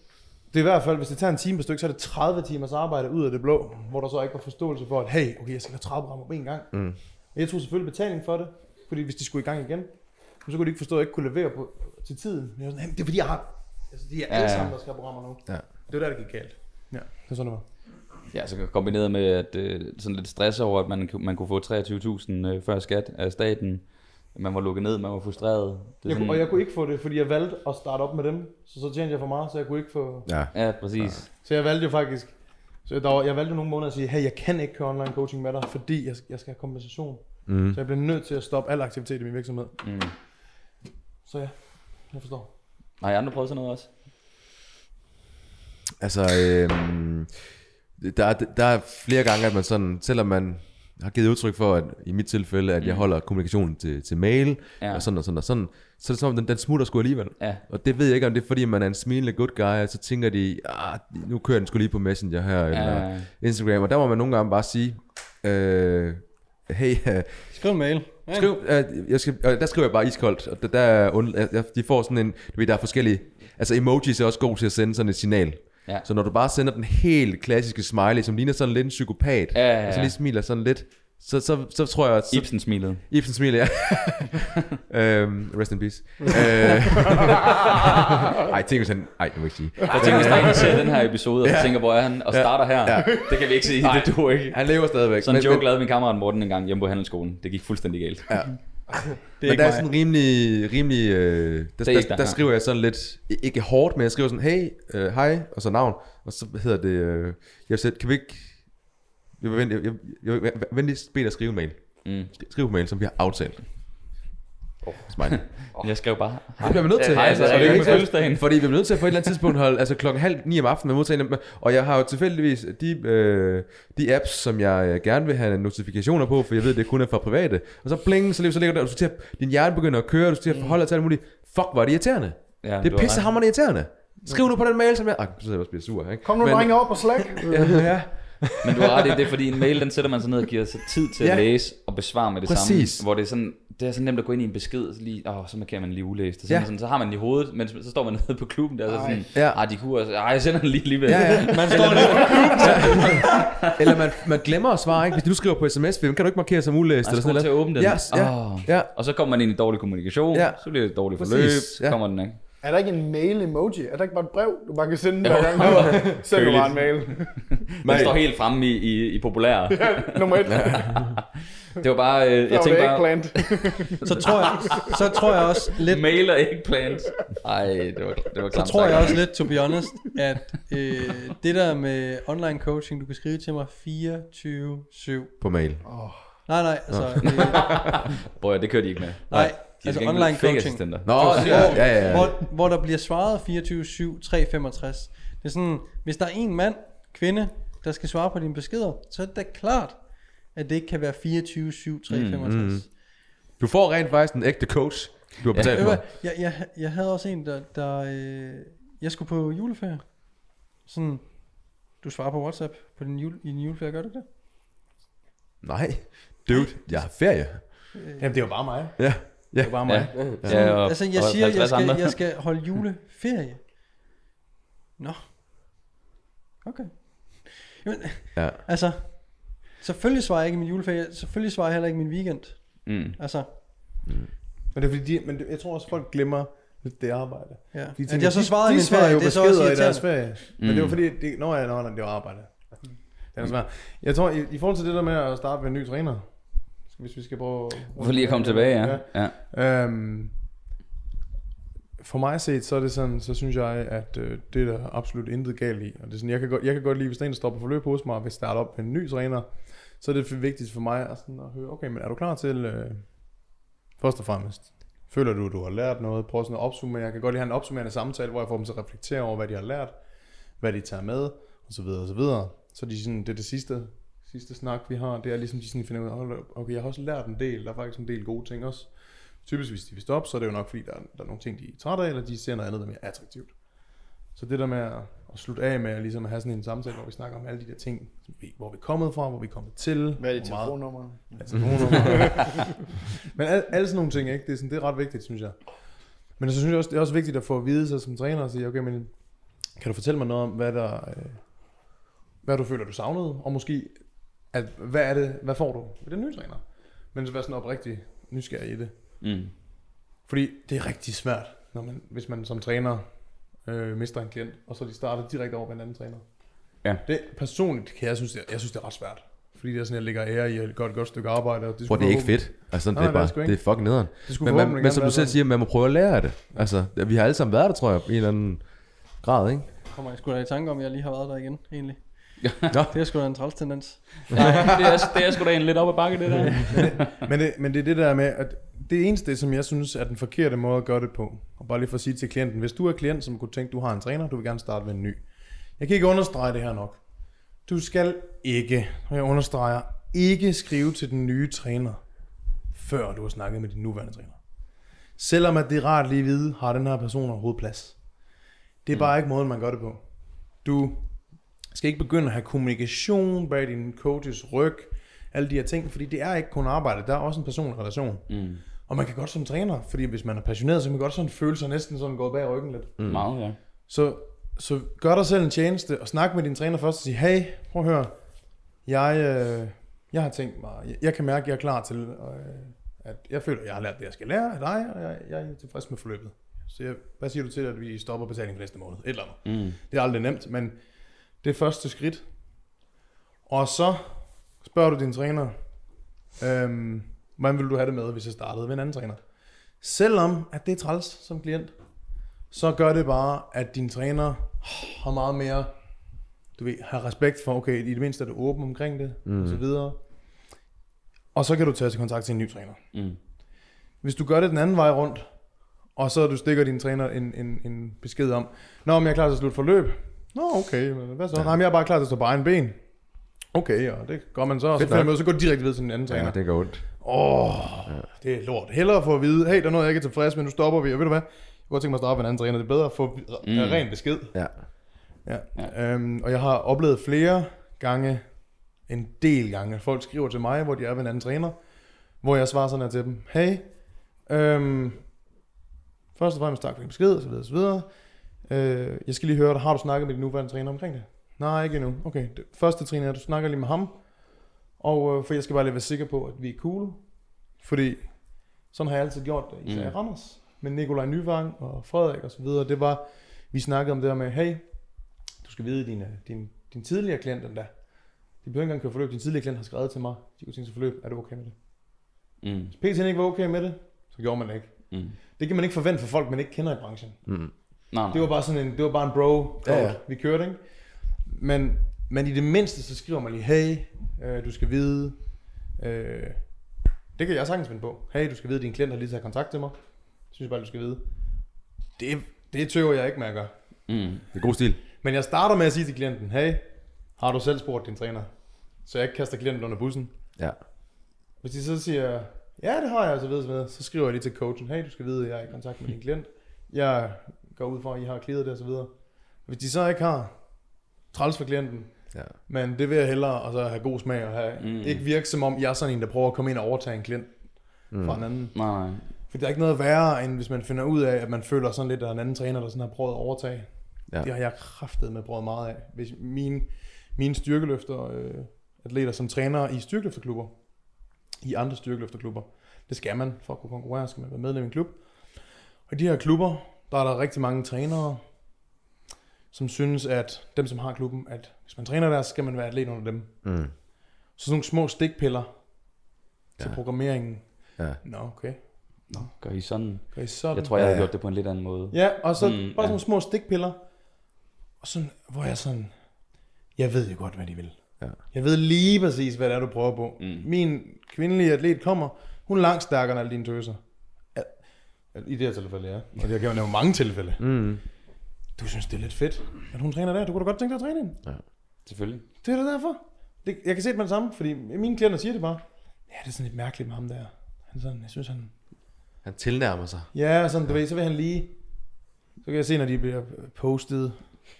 Det er i hvert fald, hvis det tager en time på stykke, så er det 30 timers arbejde ud af det blå, hvor der så ikke var forståelse for, at hey, okay, jeg skal lave 30 programmer på en gang. Jeg tog selvfølgelig betaling for det, fordi hvis de skulle i gang igen, så kunne de ikke forstå, at jeg ikke kunne levere til tiden. Men jeg var sådan, det er fordi, jeg har... Altså, de er alle sammen, der skal have programmer nu. Ja. Det var der, det gik galt. Ja, det er sådan, det var. Ja, så kombineret med at, sådan lidt stress over, at man kunne få 23.000 før skat af staten. Man var lukket ned, man var frustreret. Og jeg kunne ikke få det, fordi jeg valgte at starte op med dem. Så tjente jeg for meget, så jeg kunne ikke få... Ja, præcis. Så jeg valgte jo faktisk... jeg valgte nogle måneder at sige, hey, jeg kan ikke køre online coaching med dig, fordi jeg skal have kompensation. Så jeg blev nødt til at stoppe al aktivitet i min virksomhed. Så ja, jeg forstår. Har I andre prøvet sådan noget også? Altså, der er flere gange, at man sådan, selvom man har givet udtryk for, at i mit tilfælde, at jeg holder kommunikationen til mail, og sådan, så er det som om, den smutter sgu alligevel. Ja. Og det ved jeg ikke, om det er, fordi man er en smilende good guy, og så tænker de, nu kører den sgu lige på Messenger her, eller Instagram, og der må man nogle gange bare sige, hey, skriv en mail. Hey. Der skriver jeg bare iskoldt, og de får sådan en, du ved, der er forskellige, altså emojis er også gode til at sende sådan et signal. Ja. Så når du bare sender den helt klassiske smiley, som ligner sådan lidt en psykopat, og så lige smiler sådan lidt, så tror jeg... Ibsen smilede, ja. Rest in peace. Ej, tænker sådan... Ej, det må jeg ikke sige. Jeg tænker, hvis der ikke ser den her episode, og tænker, hvor er han, og starter her. Ja. Det kan vi ikke sige, det duer ikke. Han lever stadigvæk. Sådan en joke lavede min kammerat Morten en gang hjemme på handelsskolen. Det gik fuldstændig galt. Ja. Men der er sådan rimelig der skriver jeg sådan lidt, ikke hårdt, men jeg skriver sådan, hey, hej, og så navn, og så hedder det, jeg sagde, kan vi ikke, jeg venligst bede dig at skrive mail, skrive mail, som vi har aftalt. Jeg skrev bare hej. Det bliver man nødt til, fordi vi bliver nødt til at få et eller andet tidspunkt holde, altså 8:30 om aftenen, man modtager en, og jeg har jo tilfældigvis de apps, som jeg gerne vil have notifikationer på, for jeg ved, det kun er fra private, og så bling, så ligger der, og du skal til at, din hjerne begynder at køre, du skal til at forholde dig til alt muligt. Fuck, hvor er det irriterende. Ja, det er pissehammerende irriterende. Skriv nu på den mail, som jeg... så jeg bare bliver sur, ikke? Kom nu, drenge, op og slæk. Ja. Men du har ret, det er fordi en mail, den sætter man sig ned og giver sig tid til at læse og besvare med det samme, hvor det er sådan, det er så nemt at gå ind i en besked lige, så kan man lige ulæse det, sådan, så har man den i hovedet, men så står man nede på klubben der, så sådan, de kunne også, jeg sender den lige ved. Ja. Man står nede på klubben. Eller man glemmer at svare, ikke? Hvis du skriver på sms, kan du ikke markere som ulæst eller sådan noget. Til at åbne den. Ja. Og så kommer man ind i dårlig kommunikation, så bliver det dårligt forløb, så kommer den, ikke? Er der ikke en mail-emoji? Er der ikke bare et brev, du bare kan sende hver gang? Send bare en mail. Man står helt fremme i populære. Ja, nummer 1. Det var bare... jeg tænkte bare... Så tror jeg også lidt... Mail og eggplant. Ej, det var klamt. Så tror jeg også lidt, to be honest, at det der med online coaching, du kan skrive til mig 24/7. På mail. Nej, altså... Brød, det kører de ikke med. Nej. Altså online coaching. Hvor der bliver svaret 24/7, 365. Det er sådan, hvis der er en mand, kvinde, der skal svare på dine beskeder, så er det da klart, at det ikke kan være 24/7, 365. Du får rent faktisk en ægte coach, du har betalt for. Jeg havde også en, der jeg skulle på juleferie. Sådan, du svarer på WhatsApp på din juleferie, gør du det? Nej, dude, jeg har ferie. Jamen det var bare mig. Ja. Ja. Det var bare mig. Ja. Sådan, altså jeg siger, jeg skal holde juleferie. Nå. Okay. Jamen, altså, selvfølgelig svarer jeg ikke min juleferie, selvfølgelig svarer jeg heller ikke min weekend. Altså. Men det er fordi, men jeg tror også folk glemmer, det arbejde. Ja. De tænker, ja, så svarede de svarer jo beskeder i deres ferie. Men det var fordi, når jeg det var arbejde. Jeg tror, i forhold til det der med at starte med en ny træner, hvis vi skal prøve... For lige at komme tilbage, ja. Ja. For mig set, så er det sådan, så synes jeg, at det er der absolut intet galt i. Og det er sådan, jeg kan godt lide, hvis der en stopper forløb hos mig, og vil starte op med en ny træner, så er det vigtigt for mig at, sådan, at høre, okay, men er du klar til, først og fremmest, føler du, at du har lært noget? Prøv sådan at opsummere. Jeg kan godt lide have en opsummerende samtale, hvor jeg får dem til at reflektere over, hvad de har lært, hvad de tager med, osv. osv. Så de sådan, det er det sidste snak, vi har. Det er ligesom, de sådan finder ud af, okay, jeg har også lært en del. Der er faktisk en del gode ting også. Typisk, hvis de vil stoppe, så er det jo nok, fordi der er nogle ting, de er trætte af, eller de ser noget andet, der er mere attraktivt. Så det der med at slutte af med at ligesom have sådan en samtale, hvor vi snakker om alle de der ting, hvor vi er kommet fra, hvor vi er kommet til. Hvad er det, telefonnummer? Men alle sådan nogle ting, ikke? Det er, sådan, det er ret vigtigt, synes jeg. Men så synes jeg også, det er også vigtigt at få at vide sig som træner og sige, okay, men kan du fortælle mig noget om, hvad du føler, du savnede? Og måske, hvad får du ved den nye træner? Men så være sådan oprigtig nysgerrig i det. Mm. Fordi det er rigtig svært, hvis man som træner mister en klient, og så de starter direkte over med en anden træner. Ja. Det personligt kan jeg synes det er ret svært, fordi det er sådan, jeg ligger ære i at gøre et godt stykke arbejde. Og det er ikke fedt. Altså, nej, det er fucking nederen. Men som du selv siger, man må prøve at lære af det. Altså, vi har alle sammen været der, tror jeg, i en eller anden grad, ikke? Kommer jeg sgu da i tanke om, at jeg lige har været der igen, egentlig. Ja. Det er sgu da en træls tendens. Nej, det er sgu da en lidt op ad bakke, det der. Men det er det der med, at det eneste, som jeg synes er den forkerte måde at gøre det på, og bare lige for at sige til klienten, hvis du er klient, som kunne tænke, du har en træner, du vil gerne starte med en ny. Jeg kan ikke understrege det her nok. Du skal ikke, og jeg understreger, ikke skrive til den nye træner, før du har snakket med din nuværende træner. Selvom at det er rart lige at vide, har den her person overhovedet plads. Det er bare ikke måden, man gør det på. Du skal ikke begynde at have kommunikation bag din coaches ryg, alle de her ting, fordi det er ikke kun arbejde, der er også en personlig relation. Mm. Og man kan godt som træner, fordi hvis man er passioneret, så kan man godt sådan føle sig næsten sådan gået bag ryggen lidt. Meget, ja. Så gør dig selv en tjeneste, og snak med din træner først og sige, hey, prøv at høre, jeg har tænkt mig, jeg kan mærke, at jeg er klar til, at jeg føler, at jeg har lært det, jeg skal lære af dig, og jeg er tilfreds med forløbet. Så hvad siger du til, at vi stopper betalingen for næste måned? Et eller andet. Mm. Det er aldrig nemt, men det er første skridt. Og så spørger du din træner, hvordan ville du have det med, hvis jeg startede ved en anden træner? Selvom at det er træls som klient, så gør det bare, at din træner har meget mere, du ved, har respekt for, okay, i det mindste er du åben omkring det, og så videre. Og så kan du tage til kontakt til en ny træner. Mm. Hvis du gør det den anden vej rundt, og så du stikker din træner en besked om, nå, men jeg er klar til at slutte forløb. Nå, okay, hvad så? Ja. Nej, men jeg er bare klar til at stå på egen ben. Okay, og det gør man så også. Så går det direkte ved til den anden træner. Ja, det går ondt. Det er lort. Hellere få at vide, hey, der er noget, jeg ikke er tilfreds med, nu stopper vi. Og ved du hvad? Jeg kunne godt tænke mig at starte med en anden træner. Det er bedre at få ren besked. Ja. Og jeg har oplevet en del gange, at folk skriver til mig, hvor de er ved en anden træner, hvor jeg svarer sådan her til dem. Hey, først og fremmest tak for din besked, osv. Jeg skal lige høre dig. Har du snakket med din nuværende træner omkring det? Nej, ikke endnu. Okay, det første trin er, at du snakker lige med ham. Og for jeg skal bare lige være sikker på, at vi er cool. Fordi sådan har jeg altid gjort det, især i Randers. Men Nikolaj Nyvang og Frederik og så videre, det var, vi snakkede om det der med, hey, du skal vide, din tidligere klient den der. De behøver ikke engang køre forløb. Din tidligere klient har skrevet til mig. De kunne tænke sig forløb. Er du okay med det? Mm. Hvis PT'en ikke var okay med det, så gjorde man det ikke. Mm. Det kan man ikke forvente for folk, man ikke kender i branchen. Mm. Nej. Det var bare sådan en, bro. Ja. Vi kørte, ikke? Men i det mindste, så skriver man lige, hey, du skal vide, det kan jeg sagtens finde på. Hey, du skal vide, din klient har lige taget kontakt til mig. Det synes jeg bare, du skal vide. Det tøver jeg ikke med at gøre. Det er god stil. Men jeg starter med at sige til klienten, hey, har du selv spurgt din træner? Så jeg ikke kaster klienten under bussen. Ja. Hvis de så siger, ja, det har jeg, så skriver jeg lige til coachen, hey, du skal vide, jeg er i kontakt med din klient. Jeg går ud fra, at I har clearet det, og så videre. Hvis de så ikke har, træls for klienten, ja. Men det vil jeg hellere, og så have god smag og have, ikke virke som om jeg er sådan en, der prøver at komme ind og overtage en klient fra en anden. Nej. For der er ikke noget værre, end hvis man finder ud af, at man føler sådan lidt, at en anden træner, der sådan har prøvet at overtage. Ja. Det har jeg kraftedeme prøvet meget af. Hvis mine styrkeløfter, atleter som træner i styrkeløfterklubber, i andre styrkeløfterklubber, det skal man for at kunne konkurrere, skal man være medlem i en klub. Og de her klubber, der er der rigtig mange trænere, som synes, at dem, som har klubben, at hvis man træner der, så skal man være atlet under dem. Mm. Så sådan nogle små stikpiller til programmeringen. Ja. Nå, okay. Nå, gør I sådan? Jeg tror, jeg har gjort det på en lidt anden måde. Ja, og så bare sådan små stikpiller. Og sådan, hvor jeg sådan, jeg ved jo godt, hvad de vil. Ja. Jeg ved lige præcis, hvad det er, du prøver på. Mm. Min kvindelige atlet kommer, hun er langt stærkere end alle dine tøser. I det her tilfælde, ja. Og det har nævnt mange tilfælde. Mm. Du synes, det er lidt fedt, at hun træner der. Du kunne da godt tænke dig at træne hende. Ja, selvfølgelig. Det er da derfor. Det, jeg kan se det med det samme, fordi mine klienter siger det bare. Ja, det er sådan lidt mærkeligt med ham der. Han sådan, jeg synes, han tilnærmer sig. Ja, sådan, du ved, så vil han lige... Så kan jeg se, når de bliver postet,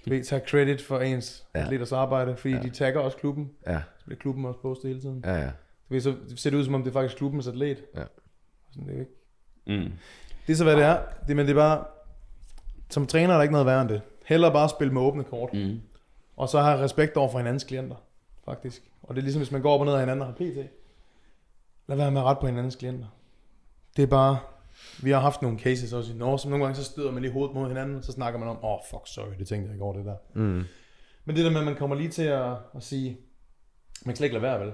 du ved, tage credit for ens atleters arbejde, fordi de tagger også klubben. Ja. Så bliver klubben også postet hele tiden. Ja, ja. Du ved, så ser det ud, som om det er faktisk klubbens atlet. Ja. Sådan, det er ikke... Mm. Det er så, hvad det er. Det, men det er bare... Som træner er der ikke noget værre end det. Hellere bare spille med åbne kort. Mm. Og så have respekt over for hinandens klienter, faktisk. Og det er ligesom, hvis man går op og ned af hinanden og har pt. Lad være med at rette på hinandens klienter. Det er bare... Vi har haft nogle cases også i Norge, som nogle gange så støder man lige hovedet mod hinanden, og så snakker man om, fuck, sorry, det tænkte jeg ikke over det der. Mm. Men det der med, at man kommer lige til at sige, man kan slet ikke lade være, vel?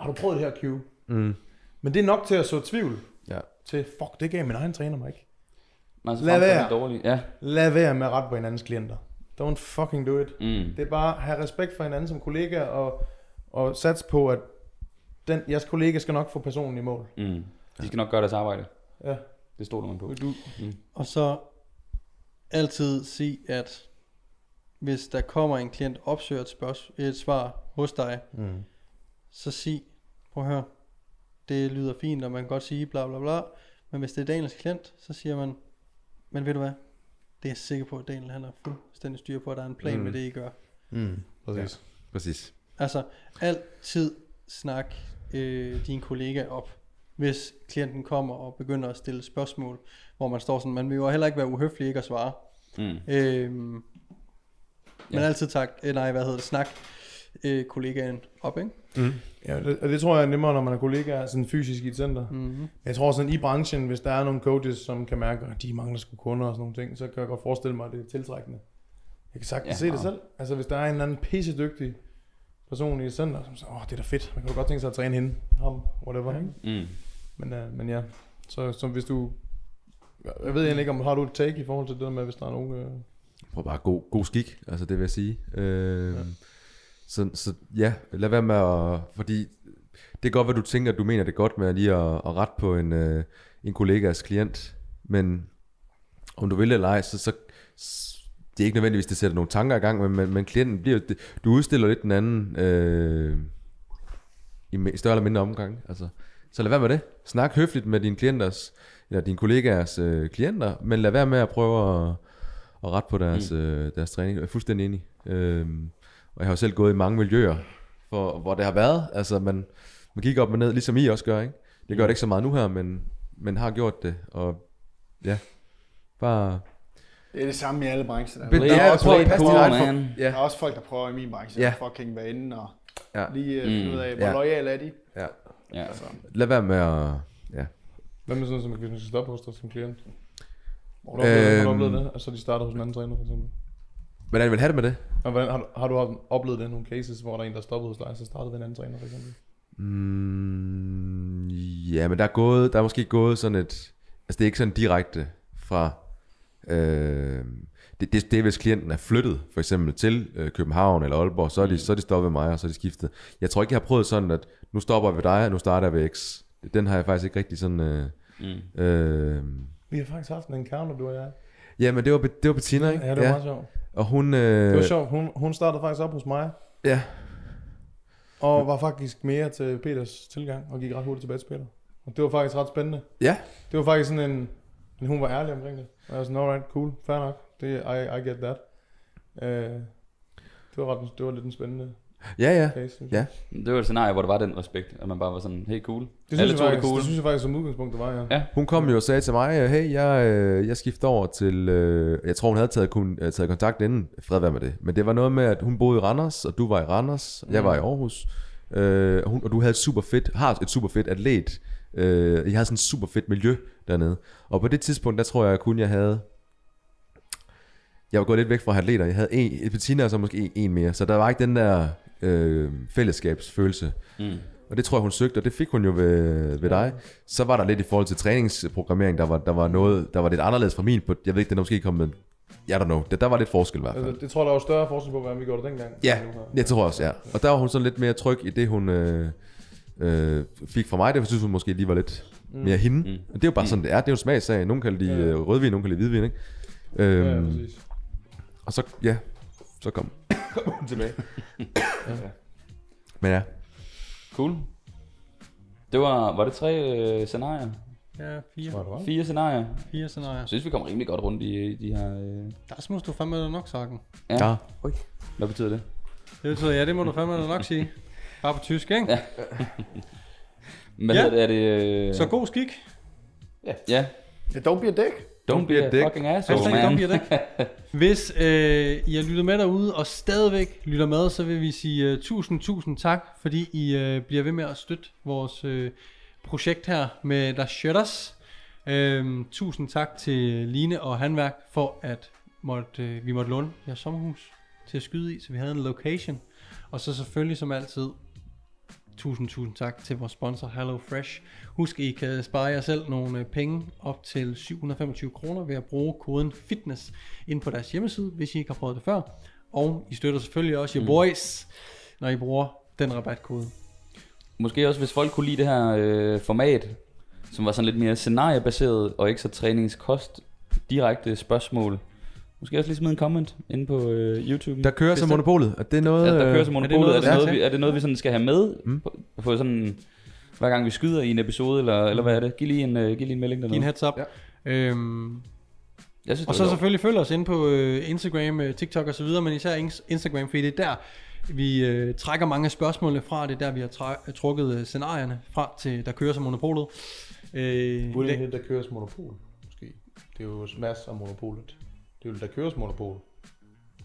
Har du prøvet det her, Q? Mm. Men det er nok til at så tvivl til, fuck, det gav min egen træner mig ikke. Altså, lad være. Lad være med at rette på hinandens klienter. Don't fucking do it. Mm. Det er bare at have respekt for hinanden som kollega, og sats på, at jeres kollega skal nok få personen i mål. Mm. De skal nok gøre deres arbejde. Ja. Det stoler man på. Mm. Og så altid sig, at hvis der kommer en klient opsøger et svar hos dig, så sig, prøv at høre, det lyder fint, og man kan godt sige bla bla bla, men hvis det er Daniels klient, så siger man, men ved du hvad, det er jeg sikker på, at Daniel han har fuldstændig styr på, at der er en plan med det, I gør. Mm. Præcis. Ja. Præcis. Altså, altid snak din kollega op, hvis klienten kommer og begynder at stille spørgsmål, hvor man står sådan, man vil jo heller ikke være uhøflig ikke at svare. Mm. Men altid snak kollegaen op, ikke? Mm. Ja, det tror jeg er nemmere, når man er kollegaer sådan fysisk i et center. Mm-hmm. Jeg tror sådan i branchen, hvis der er nogle coaches, som kan mærke, at de mangler sgu kunder og sådan nogle ting, så kan jeg godt forestille mig, at det er tiltrækkende. Jeg kan sagtens se det selv. Altså hvis der er en eller anden pissedygtig person i et center, som siger, det er da fedt, man kan godt tænke sig at træne hende, ham, whatever, ikke? Mm. Men ja, så hvis du... Jeg ved egentlig ikke, om har du et take i forhold til det der med, hvis der er nogen... Prøv bare god skik, altså det vil jeg sige. Så ja, lad være med at... Fordi det er godt, hvad du tænker, at du mener det godt med lige at rette på en kollegas klient. Men om du vil eller ej, så det er ikke nødvendigvis, det sætter nogle tanker i gang. Men klienten bliver... Du udstiller lidt den anden i større eller mindre omgang. Altså, så lad være med det. Snak høfligt med dine kollegas klienter, men lad være med at prøve at rette på deres træning. Jeg er fuldstændig enig. Og jeg har jo selv gået i mange miljøer, hvor det har været. Altså man gik op og ned, ligesom I også gør, ikke? Det gør det ikke så meget nu her, men har gjort det. Og ja, bare... Det er det samme i alle brancher. Der er også folk, der prøver i min branche at fucking være inde og lige finde ud af, hvor loyal er de. Ja. Ja. Altså. Lad være med at... Ja. Hvad med sådan, som hvis man skal stoppe hos dig som klient? Har du oplevet det? Altså de starter hos en anden træner for eksempel? Hvordan vil have det med det? Og hvordan, har du oplevet det nogle cases, hvor der er en, der stoppede hos dig, så startede en anden træner for eksempel? Ja, men der er måske gået sådan et... Altså det er ikke sådan direkte fra... det er, hvis klienten er flyttet for eksempel til København eller Aalborg, så er de stoppet ved mig, og så er de skiftet. Jeg tror ikke, jeg har prøvet sådan, at nu stopper jeg ved dig, og nu starter jeg ved X. Den har jeg faktisk ikke rigtig sådan... Vi har faktisk haft en encounter, du og jeg. Ja, men det var Bettina, ikke? Ja, det var meget sjovt. Og hun... Det var sjovt, hun startede faktisk op hos mig. Ja. Og var faktisk mere til Peters tilgang, og gik ret hurtigt tilbage til Peter. Og det var faktisk ret spændende. Ja. Det var faktisk sådan en... Men hun var ærlig omkring det. Og jeg var sådan, alright, cool, fair nok. I get that. Det var lidt en spændende case. Ja. Det var et scenarie, hvor der var den respekt, at man bare var sådan, hey, cool. Det synes jeg faktisk som udgangspunkt, det var, ja. Hun kom jo og sagde til mig, hey, jeg skifter over til... Jeg tror, hun havde taget kontakt inden. Fred være med det. Men det var noget med, at hun boede i Randers, og du var i Randers, og jeg var i Aarhus. Og du havde et super fedt atlet. Jeg havde sådan et super fedt miljø dernede. Og på det tidspunkt, der tror jeg kun jeg havde jeg var gået lidt væk fra atleter. Jeg havde en Bettina og så måske en mere. Så der var ikke den der fællesskabsfølelse. Mm. Og det tror jeg hun søgte, og det fik hun jo ved dig. Så var der lidt i forhold til træningsprogrammering, der var noget, der var lidt anderledes fra min. På, jeg ved ikke, den er måske kommet med, I don't know. Der var lidt forskel i hvert fald. Altså, det tror jeg, der var større forskel på, hvad vi gjorde dengang. Ja, det tror jeg også, ja. Og der var hun sådan lidt mere tryg i det, hun fik fra mig. Det synes hun måske lige var lidt mere hende. Mm. Og det er jo bare sådan, det er. Det er jo smagssag. Nogen kan lide rødvin, nogen kan lide hvidvin, ikke? Ja, præcis. Og så, ja, så kom hun tilbage. Ja. Men ja. Cool. Det var det tre scenarier? Ja, fire scenarier. Jeg synes, vi kommer rimelig godt rundt i de her... Der smuts du fandme nok, Sarken. Ja. Ui. Hvad betyder det? Det betyder, ja, det må du fandme nok sige. Bare på tysk, ikke? Ja. Hvad hedder det? Så god skik. Ja. Yeah. Yeah. Don't be a dick. Don't be a dick. Fucking asshole, man. Don't be a dick. Hvis I har lyttet med derude, og stadigvæk lytter med, så vil vi sige tusind tak, fordi I bliver ved med at støtte vores... projekt her med der shutters. Tusind tak til Line og Handværk for at vi måtte låne jeres sommerhus til at skyde i, så vi havde en location. Og så selvfølgelig som altid tusind tak til vores sponsor Hello Fresh. Husk, I kan spare jer selv nogle penge op til 725 kroner ved at bruge koden FITNESS ind på deres hjemmeside, hvis I ikke har prøvet det før. Og I støtter selvfølgelig også your boys, når I bruger den rabatkode. Måske også, hvis folk kunne lide det her format, som var sådan lidt mere scenariebaseret og ikke så træningskost, direkte spørgsmål. Måske også lige smide en comment inde på YouTube. Der kører sig monopolet. Er det noget, der kører sig monopolet? Er det noget, vi sådan skal have med? På sådan, hver gang vi skyder i en episode, eller hvad er det? Giv lige en melding dernede. Giv en heads up. Ja. Jeg synes, og så selvfølgelig følg os inde på Instagram, TikTok og så videre, men især Instagram, fordi det er der, vi trækker mange af spørgsmålene fra. Det der vi har trukket scenarierne fra til der kører som monopolet. Burde det der kører som monopol? Måske. Det er jo masser af monopolet. Det er jo der kører som monopol.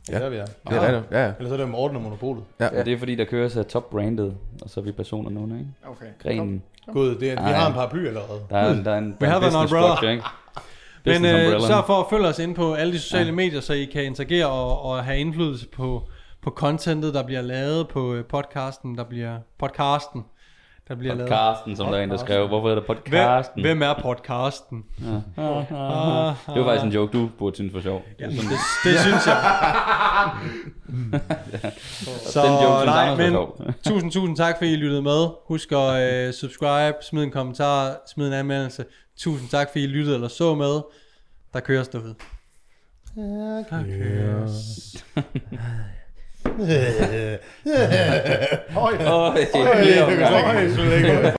Ja, der vi er. Det er det. Ja. Eller så er det Morten og monopolet. Ja. Det er fordi der kører sig top branded, og så er vi personerne under, ikke? Okay. Grenen. Gud, det er, vi har en paraply allerede. Der er en business structure, ikke? Men sørg for at følge os inde på alle de sociale medier, så I kan interagere og have indflydelse på contentet, der bliver lavet, på podcasten, der bliver lavet. Podcasten, som der er en, der skrev. Hvorfor er det podcasten? Hvem er podcasten? Ja. Det var faktisk en joke, du burde synes for sjov. Ja, det synes jeg. Ja. Så den joke, nej, men tusind tak, fordi I lyttede med. Husk at subscribe, smid en kommentar, smid en anmeldelse. Tusind tak, fordi I lyttede eller så med. Der køres derude. Der køres. Høj, det er jo